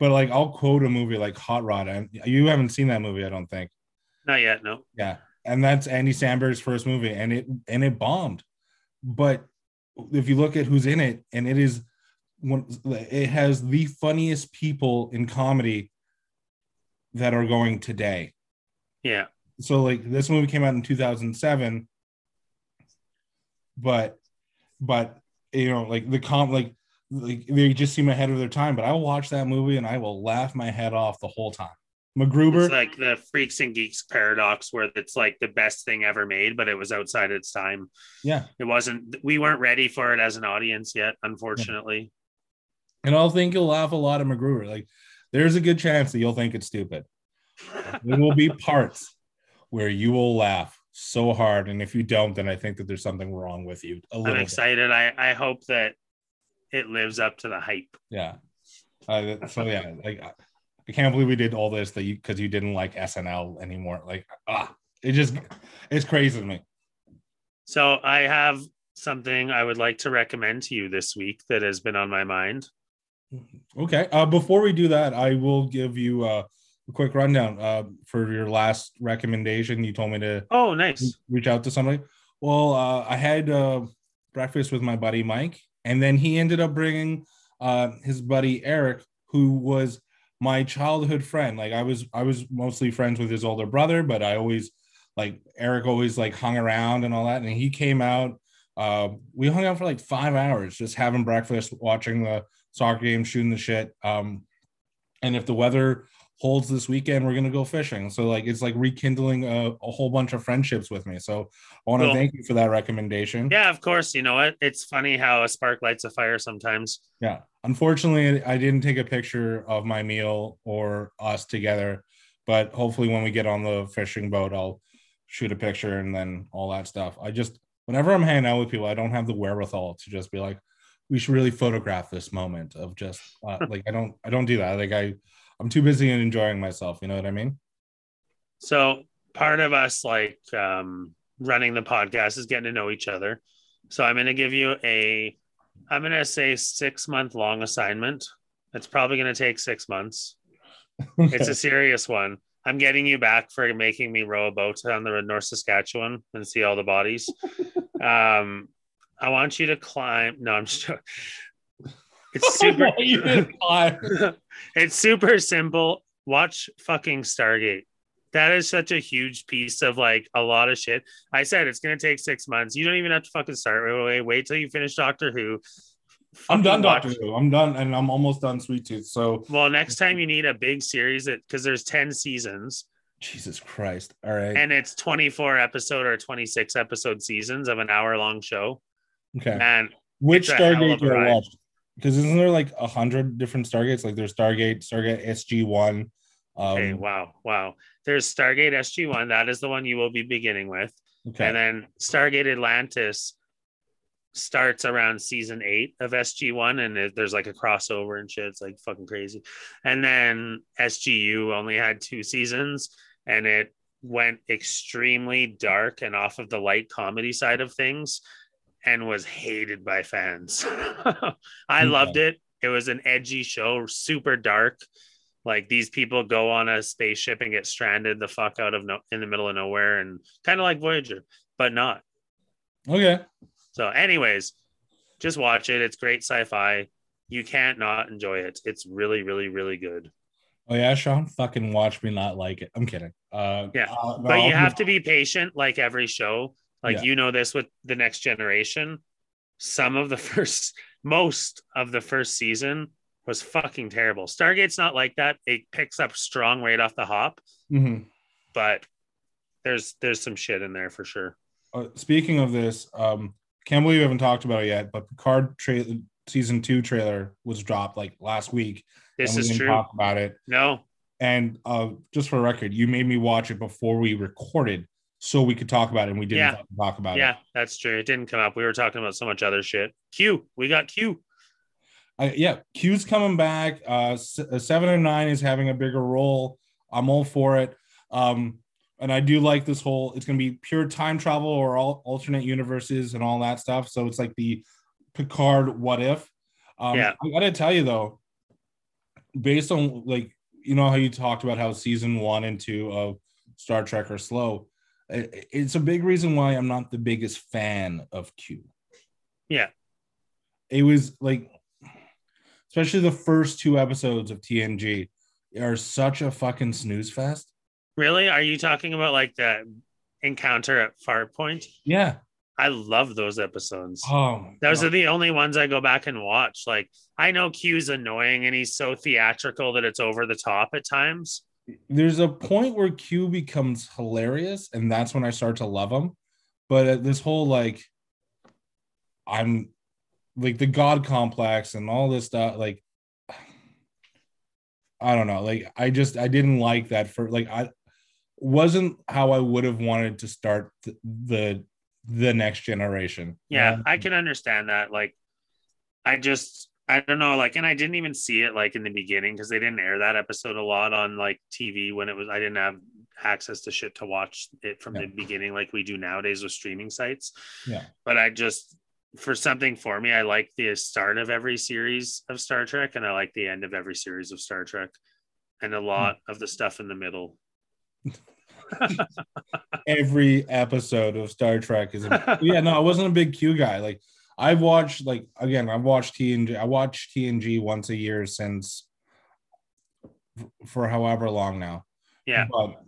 but like I'll quote a movie like Hot Rod. I, you haven't seen that movie, I don't think. Not yet. No. Yeah. And that's Andy Samberg's first movie. And it and it bombed. But if you look at who's in it, and it is. It has the funniest people in comedy that are going today. Yeah. So like this movie came out in two thousand seven, but but you know like the com like like they just seem ahead of their time. But I will watch that movie and I will laugh my head off the whole time. MacGruber, it's like the Freaks and Geeks paradox, where it's like the best thing ever made, but it was outside its time. Yeah, it wasn't. We weren't ready for it as an audience yet, unfortunately. Yeah. And I'll think you'll laugh a lot at MacGruber. Like, there's a good chance that you'll think it's stupid. There will be parts where you will laugh so hard, and if you don't, then I think that there's something wrong with you. A little I'm excited. Bit. I, I hope that it lives up to the hype. Yeah. Uh, so yeah, like I can't believe we did all this that you because you didn't like S N L anymore. Like ah, it just it's crazy to me. So I have something I would like to recommend to you this week that has been on my mind. Okay. Uh, before we do that, I will give you uh, a quick rundown uh, for your last recommendation. You told me to oh nice reach out to somebody. Well, uh, I had uh, breakfast with my buddy Mike, and then he ended up bringing uh, his buddy Eric, who was my childhood friend. Like I was, I was mostly friends with his older brother, but I always like Eric always like hung around and all that. And he came out. Uh, we hung out for like five hours, just having breakfast, watching the soccer game, shooting the shit. Um, and if the weather holds this weekend, we're going to go fishing. So like, it's like rekindling a, a whole bunch of friendships with me. So I want to cool. thank you for that recommendation. Yeah, of course. You know what? It's funny how a spark lights a fire sometimes. Yeah. Unfortunately, I didn't take a picture of my meal or us together, but hopefully when we get on the fishing boat, I'll shoot a picture and then all that stuff. I just, whenever I'm hanging out with people, I don't have the wherewithal to just be like, we should really photograph this moment of just uh, like, I don't, I don't do that. Like I, I'm too busy and enjoying myself. You know what I mean? So part of us like um, running the podcast is getting to know each other. So I'm going to give you a, I'm going to say six month long assignment. It's probably going to take six months. Okay. It's a serious one. I'm getting you back for making me row a boat on the North Saskatchewan and see all the bodies. um, I want you to climb. No, I'm just joking. It's super. It's super simple. Watch fucking Stargate. That is such a huge piece of like a lot of shit. I said it's gonna take six months. You don't even have to fucking start right away. Wait till you finish Doctor Who. Fucking I'm done, Doctor Who. I'm done, and I'm almost done Sweet Tooth. So well, next time you need a big series that because there's ten seasons. Jesus Christ! All right, and it's twenty-four episode or twenty-six episode seasons of an hour long show. Okay, and which Stargate do I watch? Because isn't there like a hundred different Stargates? Like there's Stargate, Stargate S G one. Um, okay, wow, wow. There's Stargate S G one. That is the one you will be beginning with. Okay. And then Stargate Atlantis starts around season eight of S G one. And it, there's like a crossover and shit. It's like fucking crazy. And then S G U only had two seasons. And it went extremely dark and off of the light comedy side of things. And was hated by fans. I yeah. loved it. It was an edgy show, super dark. Like these people go on a spaceship and get stranded the fuck out of no in the middle of nowhere, and kind of like Voyager, but not. Okay. So, anyways, just watch it. It's great sci-fi. You can't not enjoy it. It's really, really, really good. Oh yeah, Sean, fucking watch me not like it. I'm kidding. Uh, yeah, uh, but, but you have to be patient, like every show. Like, yeah. you know this with The Next Generation, some of the first, most of the first season was fucking terrible. Stargate's not like that. It picks up strong right off the hop. Mm-hmm. But there's there's some shit in there for sure. Uh, speaking of this, um, can't believe we haven't talked about it yet, but Picard tra- season two trailer was dropped like last week. This is true. Talk about it. No. And uh, just for the record, you made me watch it before we recorded. So we could talk about it, and we didn't yeah. talk about yeah, it. Yeah, that's true. It didn't come up. We were talking about so much other shit. Q, we got Q. Uh, yeah, Q's coming back. Uh, seven and nine is having a bigger role. I'm all for it. Um, and I do like this whole, it's going to be pure time travel or all alternate universes and all that stuff. So it's like the Picard what if. Um, yeah. I got to tell you, though, based on, like, you know how you talked about how season one and two of Star Trek are slow. It's a big reason why I'm not the biggest fan of Q. Yeah. It was like, especially the first two episodes of T N G are such a fucking snooze fest. Really? Are you talking about like the encounter at Farpoint? Yeah. I love those episodes. Oh, those God. Are the only ones I go back and watch. Like, I know Q's annoying and he's so theatrical that it's over the top at times. There's a point where Q becomes hilarious, and that's when I start to love him. But this whole like, I'm like the God complex and all this stuff, like I don't know. Like, I just, I didn't like that for, like, I wasn't how I would have wanted to start the, the, the next generation. Yeah, yeah. I can understand that. Like, I just, I don't know. Like, and I didn't even see it like in the beginning because they didn't air that episode a lot on like T V when it was, I didn't have access to shit to watch it from yeah. the beginning like we do nowadays with streaming sites. Yeah. But I just, for something for me, I like the start of every series of Star Trek and I like the end of every series of Star Trek and a lot mm. of the stuff in the middle. Every episode of Star Trek is a, yeah no I wasn't a big Q guy. Like I've watched like again I've watched T N G I watched T N G once a year since for however long now. Yeah. But,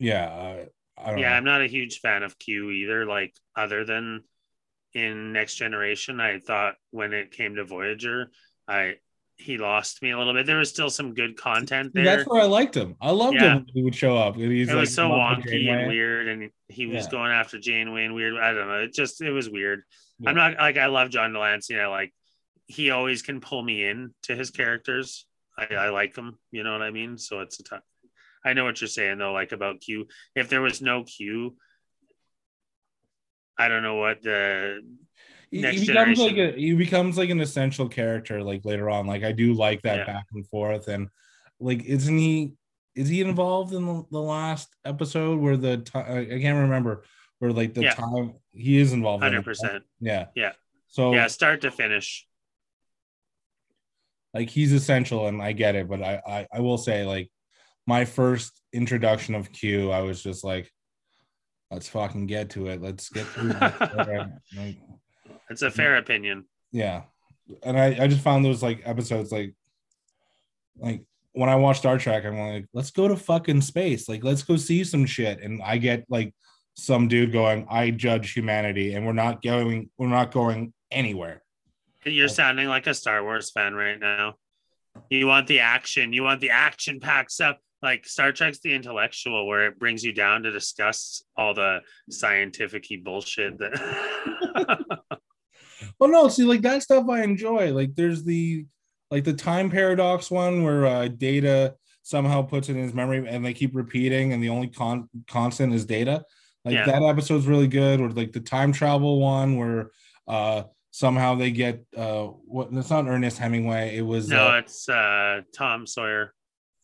yeah uh, I don't yeah know. I'm not a huge fan of Q either, like other than in Next Generation. I thought when it came to Voyager I he lost me a little bit. There was still some good content there. That's where I liked him. I loved yeah. him when he would show up. He's it was like, so wonky and weird, and he was yeah. going after Janeway and weird. I don't know. It just, it was weird. Yeah. I'm not, like, I love John Delancey. I like, he always can pull me in to his characters. I, I like him. You know what I mean? So it's a tough. I know what you're saying, though, like about Q. If there was no Q, I don't know what the... Next he becomes generation. like a, he becomes like an essential character like later on. Like I do like that yeah. back and forth, and like isn't he is he involved in the, the last episode where the t- I can't remember where like the yeah. time he is involved one hundred percent. Yeah, yeah. So yeah, start to finish. Like he's essential, and I get it, but I I, I will say like my first introduction of Q, I was just like, let's fucking get to it. Let's get through it. Like, it's a fair opinion. Yeah. And I, I just found those like episodes like like when I watch Star Trek, I'm like, let's go to fucking space. Like, let's go see some shit. And I get like some dude going, I judge humanity and we're not going we're not going anywhere. You're like, sounding like a Star Wars fan right now. You want the action, you want the action packed stuff. Like Star Trek's the intellectual where it brings you down to discuss all the scientific-y bullshit that Well, no, see, like that stuff I enjoy. Like, there's the like the time paradox one where uh, Data somehow puts it in his memory, and they keep repeating, and the only con- constant is Data. Like yeah. that episode's really good. Or like the time travel one where uh, somehow they get uh, what? It's not Ernest Hemingway. It was no, uh, it's uh, Tom Sawyer.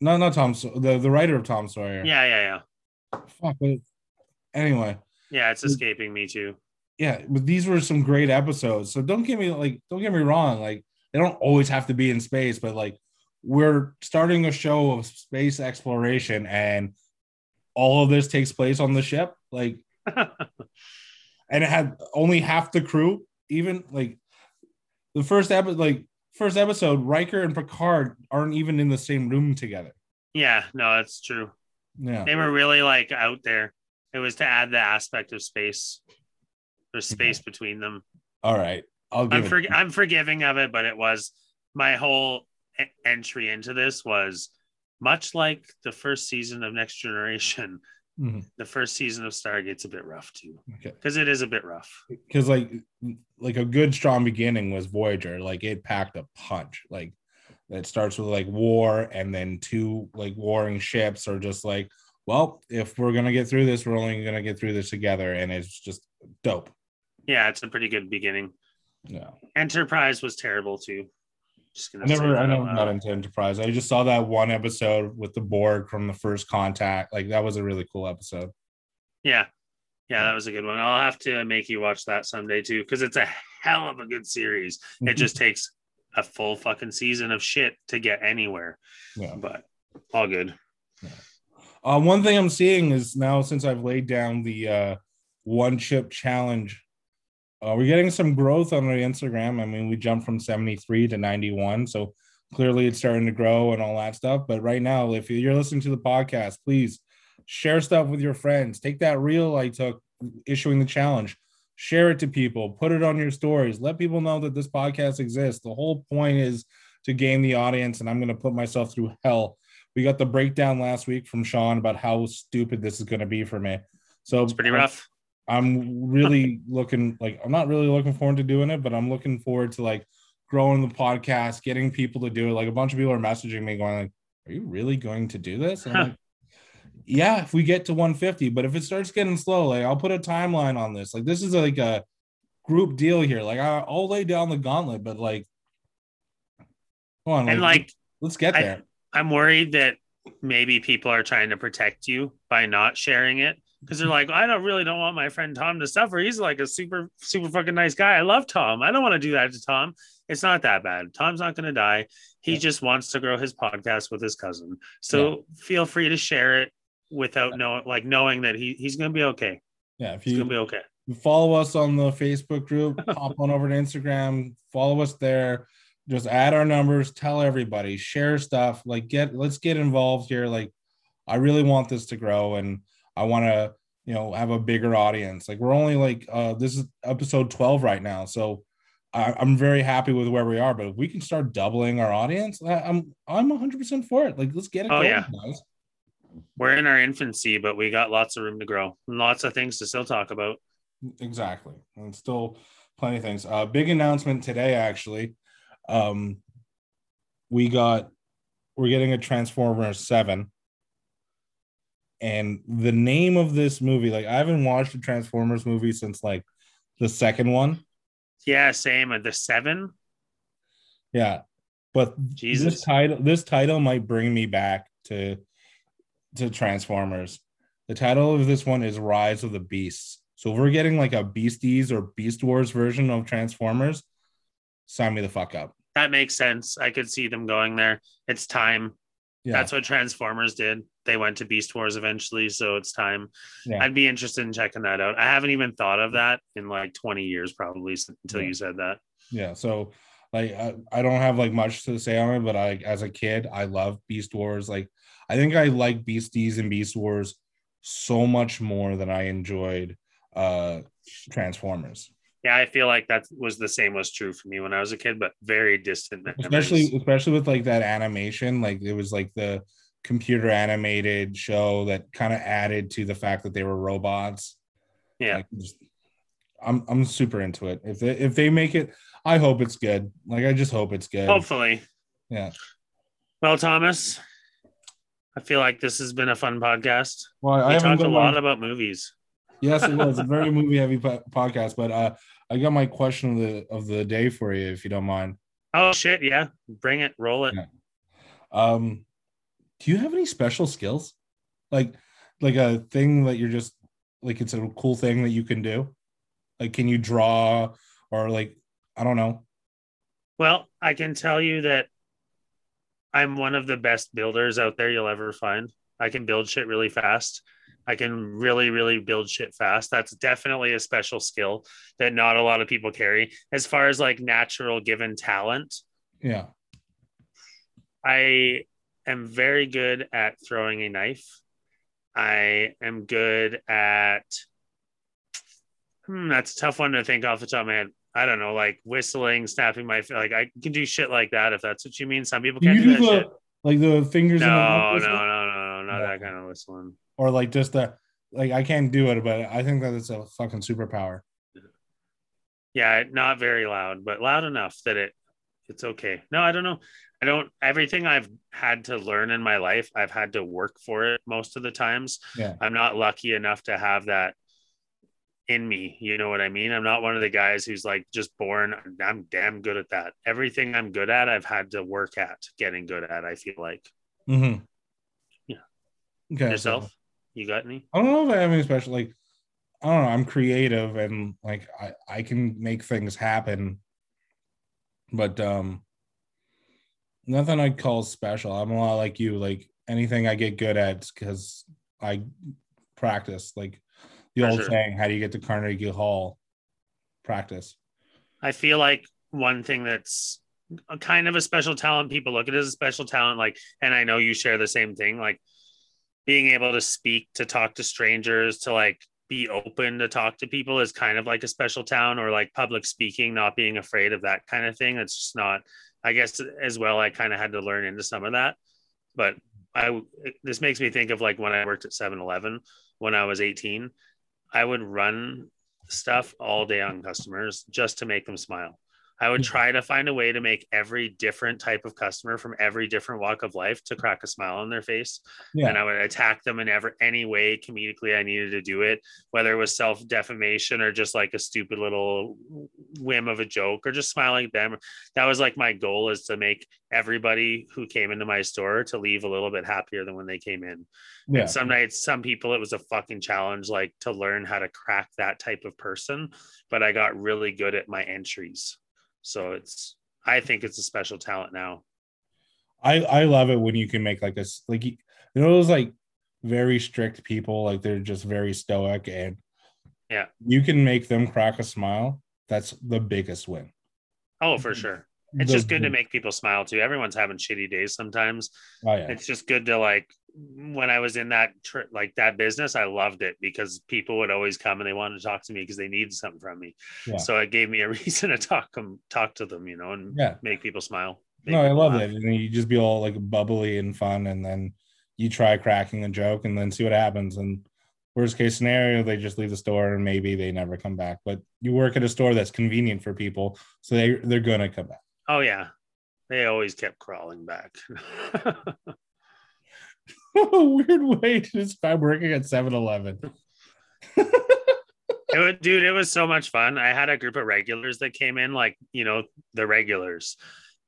No, not Tom. The the writer of Tom Sawyer. Yeah, yeah, yeah. Fuck. But anyway. Yeah, it's escaping me too. Yeah, but these were some great episodes. So don't get me like, don't get me wrong. Like, they don't always have to be in space, but like, we're starting a show of space exploration, and all of this takes place on the ship. Like, and it had only half the crew. Even like the first episode, like first episode, Riker and Picard aren't even in the same room together. Yeah, no, that's true. Yeah, they were really like out there. It was to add the aspect of space. There's space okay. between them. All right. I'll give I'm, for, it. I'm forgiving of it, but it was my whole e- entry into this was much like the first season of Next Generation. Mm-hmm. The first season of Stargate's a bit rough too. Okay. Because it is a bit rough. Because like, like a good strong beginning was Voyager. Like it packed a punch. Like it starts with like war, and then two like warring ships are just like, well, if we're going to get through this, we're only going to get through this together. And it's just dope. Yeah, it's a pretty good beginning. Yeah. Enterprise was terrible too. Just gonna I never, I never got into Enterprise. I just saw that one episode with the Borg from the First Contact. Like that was a really cool episode. Yeah, yeah, that was a good one. I'll have to make you watch that someday too, because it's a hell of a good series. It just takes a full fucking season of shit to get anywhere. Yeah, but all good. Yeah. Uh, one thing I'm seeing is now since I've laid down the. Uh, One chip challenge. Uh, we're getting some growth on our Instagram. I mean, we jumped from seventy-three to ninety-one, so clearly it's starting to grow and all that stuff. But right now, if you're listening to the podcast, please share stuff with your friends. Take that reel I took issuing the challenge, share it to people, put it on your stories, let people know that this podcast exists. The whole point is to gain the audience, and I'm going to put myself through hell. We got the breakdown last week from Sean about how stupid this is going to be for me. So it's pretty rough. I'm really looking like I'm not really looking forward to doing it, but I'm looking forward to like growing the podcast, getting people to do it. Like a bunch of people are messaging me going like, are you really going to do this? And I'm like, yeah, if we get to one fifty, but if it starts getting slow, like I'll put a timeline on this. Like this is like a group deal here. Like I'll lay down the gauntlet, but like, come on. And like, like let's get I, there. I'm worried that maybe people are trying to protect you by not sharing it. Because they're like, I don't really don't want my friend Tom to suffer. He's like a super, super fucking nice guy. I love Tom. I don't want to do that to Tom. It's not that bad. Tom's not going to die. He yeah. just wants to grow his podcast with his cousin. So yeah. feel free to share it without yeah. knowing, like knowing that he he's going to be okay. Yeah, if you, he's going to be okay. Follow us on the Facebook group. Hop on over to Instagram. Follow us there. Just add our numbers. Tell everybody. Share stuff. Like get, let's get involved here. Like I really want this to grow and. I want to, you know, have a bigger audience. Like we're only like, uh, this is episode twelve right now. So I, I'm very happy with where we are, but if we can start doubling our audience, I, I'm, I'm a hundred percent for it. Like, let's get it. Oh, going, yeah. guys. We're in our infancy, but we got lots of room to grow and lots of things to still talk about. Exactly. And still plenty of things. Uh, big announcement today, actually. Um, we got, we're getting a Transformers seven. And the name of this movie, like I haven't watched a Transformers movie since like the second one. Yeah, same. The seven. Yeah, but Jesus. this title, this title might bring me back to to Transformers. The title of this one is Rise of the Beasts. So if we're getting like a Beasties or Beast Wars version of Transformers, sign me the fuck up. That makes sense. I could see them going there. It's time. Yeah. That's what Transformers did. They went to Beast Wars eventually, so it's time. Yeah. I'd be interested in checking that out. I haven't even thought of that in like twenty years probably until yeah. you said that. Yeah, so like I, I don't have like much to say on it, but I as a kid I loved Beast Wars. Like I think I like Beasties and Beast Wars so much more than I enjoyed uh Transformers. Yeah, I feel like that was the same was true for me when I was a kid, but very distant memories. Especially especially with like that animation, like it was like the computer animated show that kind of added to the fact that they were robots. Yeah, like, just, I'm I'm super into it. If they, if they make it, I hope it's good. Like I just hope it's good. Hopefully, yeah. Well, Thomas, I feel like this has been a fun podcast. Well, we I talked a lot on... about movies. Yes, it was a very movie heavy po- podcast. But uh, I got my question of the of the day for you, if you don't mind. Oh shit! Yeah, bring it, roll it. Yeah. Um. Do you have any special skills? Like, like a thing that you're just like, it's a cool thing that you can do. Like, can you draw or like, I don't know. Well, I can tell you that I'm one of the best builders out there you'll ever find. I can build shit really fast. I can really, really build shit fast. That's definitely a special skill that not a lot of people carry as far as like natural given talent. Yeah. I, I'm very good at throwing a knife. I am good at, hmm, that's a tough one to think off the top of my head. I don't know, like whistling, snapping my, like I can do shit like that if that's what you mean. Some people can't do, do that the, shit. Like the fingers. No, in the no, no, no, no, not yeah. that kind of whistling. Or like just the, like I can't do it, but I think that it's a fucking superpower. Yeah, not very loud, but loud enough that it it's okay. No, I don't know. I don't, everything I've had to learn in my life, I've had to work for it most of the times. Yeah. I'm not lucky enough to have that in me. You know what I mean? I'm not one of the guys who's like just born, I'm damn good at that. Everything I'm good at, I've had to work at getting good at, I feel like. Mm-hmm. Yeah. Okay. Yourself? So, you got any? I don't know if I have any special, like, I don't know. I'm creative and like, I, I can make things happen. But, um, nothing I'd call special. I'm a lot like you. Like anything I get good at because I practice. Like the For old sure. saying, how do you get to Carnegie Hall? Practice. I feel like one thing that's a kind of a special talent, people look at it as a special talent, like, and I know you share the same thing, like being able to speak, to talk to strangers, to like be open to talk to people is kind of like a special talent, or like public speaking, not being afraid of that kind of thing. It's just not... I guess as well, I kind of had to learn into some of that, but I, this makes me think of like when I worked at seven eleven when I was eighteen, I would run stuff all day on customers just to make them smile. I would try to find a way to make every different type of customer from every different walk of life to crack a smile on their face. Yeah. And I would attack them in ever, any way comedically I needed to do it, whether it was self-defamation or just like a stupid little whim of a joke or just smiling at them. That was like my goal, is to make everybody who came into my store to leave a little bit happier than when they came in. Yeah. And some nights, some people, it was a fucking challenge, like to learn how to crack that type of person. But I got really good at my entries. So it's, I think it's a special talent now. I, I love it when you can make like this, like, you know, those like very strict people, like they're just very stoic, and yeah, you can make them crack a smile. That's the biggest win. Oh, for sure. It's the, just good to make people smile too. Everyone's having shitty days sometimes. Oh, yeah. It's just good to, like, when I was in that tri- like that business, I loved it because people would always come and they wanted to talk to me because they needed something from me. Yeah. So it gave me a reason to talk them, talk to them, you know, and yeah. make people smile. Make no, I love laugh. It. And you just be all like bubbly and fun, and then you try cracking a joke, and then see what happens. And worst case scenario, they just leave the store, and maybe they never come back. But you work at a store that's convenient for people, so they they're gonna come back. Oh, yeah. They always kept crawling back. A weird way to describe working at seven eleven. It would, dude, it was so much fun. I had a group of regulars that came in, like, you know, the regulars.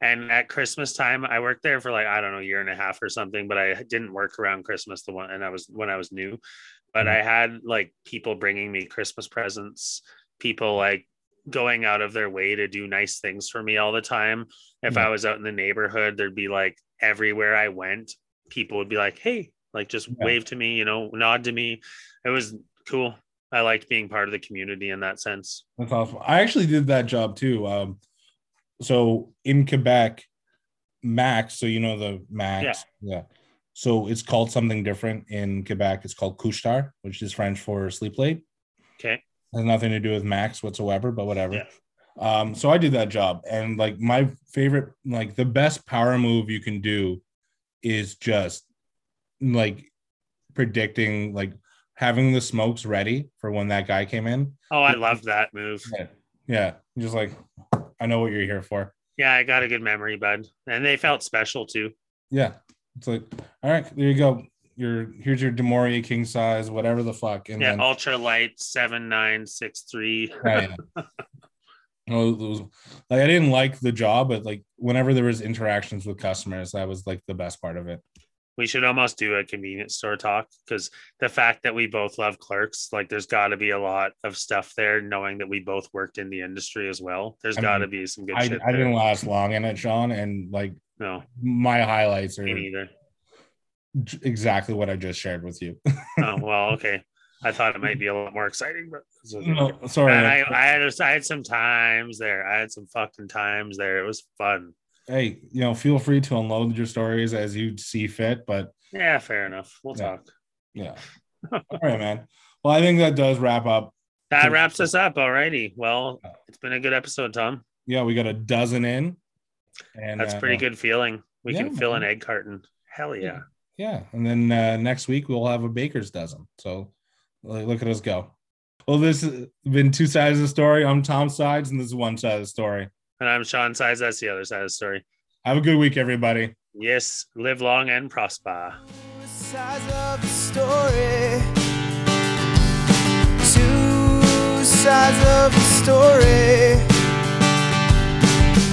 And at Christmas time, I worked there for like, I don't know, a year and a half or something, but I didn't work around Christmas, the one, and I was when I was new. But mm-hmm. I had like people bringing me Christmas presents, people like going out of their way to do nice things for me all the time. If yeah. I was out in the neighborhood, there'd be like everywhere I went, people would be like, hey, like just yeah. wave to me, you know, nod to me. It was cool. I liked being part of the community in that sense. That's awesome. I actually did that job too. Um, so in Quebec, Max, so you know the Max. Yeah. yeah. So it's called something different in Quebec. It's called couche-tard, which is French for sleep late. Okay. Has nothing to do with Max whatsoever, but whatever. Yeah. Um, so I did that job, and like my favorite, like the best power move you can do is just like predicting, like having the smokes ready for when that guy came in. Oh, I love that move. Yeah. yeah. Just like, I know what you're here for. Yeah, I got a good memory, bud. And they felt special too. Yeah. It's like, all right, there you go. Your here's your Demoria king size, whatever the fuck. And yeah, then, ultra light seven nine six three. Yeah, yeah. No, was, like I didn't like the job, but like whenever there was interactions with customers, that was like the best part of it. We should almost do a convenience store talk, because the fact that we both love Clerks, like there's got to be a lot of stuff there, knowing that we both worked in the industry as well. There's got to be some good I, shit. I there. Didn't last long in it, Sean, and like no, my highlights are. Me neither. Exactly what I just shared with you. Oh, well, okay. I thought it might be a lot more exciting, but no, sorry. And I, I, had, I had some times there. I had some fucking times there. It was fun. Hey, you know, feel free to unload your stories as you see fit, but yeah, fair enough. We'll yeah. talk. Yeah. All right, man. Well, I think that does wrap up. That wraps us up already. Well, it's been a good episode, Tom. Yeah, we got a dozen in. And that's a pretty uh, good feeling. We yeah, can fill man. an egg carton. Hell yeah. yeah. Yeah, and then uh, next week we'll have a baker's dozen. So look at us go. Well, this has been Two Sides of the Story. I'm Tom Sides, and this is One Side of the Story. And I'm Sean Sides. That's the other side of the story. Have a good week, everybody. Yes, live long and prosper. Two sides of the story. Two sides of the story.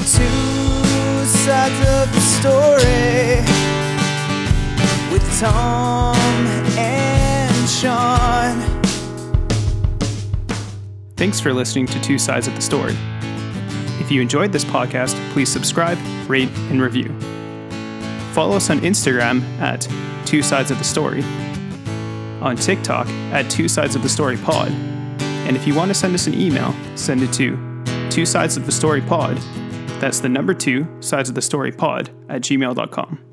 Two sides of the story. With Tom and Sean. Thanks for listening to Two Sides of the Story. If you enjoyed this podcast, please subscribe, rate, and review. Follow us on Instagram at Two Sides of the Story, on TikTok at Two Sides of the Story Pod, and if you want to send us an email, send it to Two Sides of the Story Pod. That's the number two sides of the story pod at gmail dot com.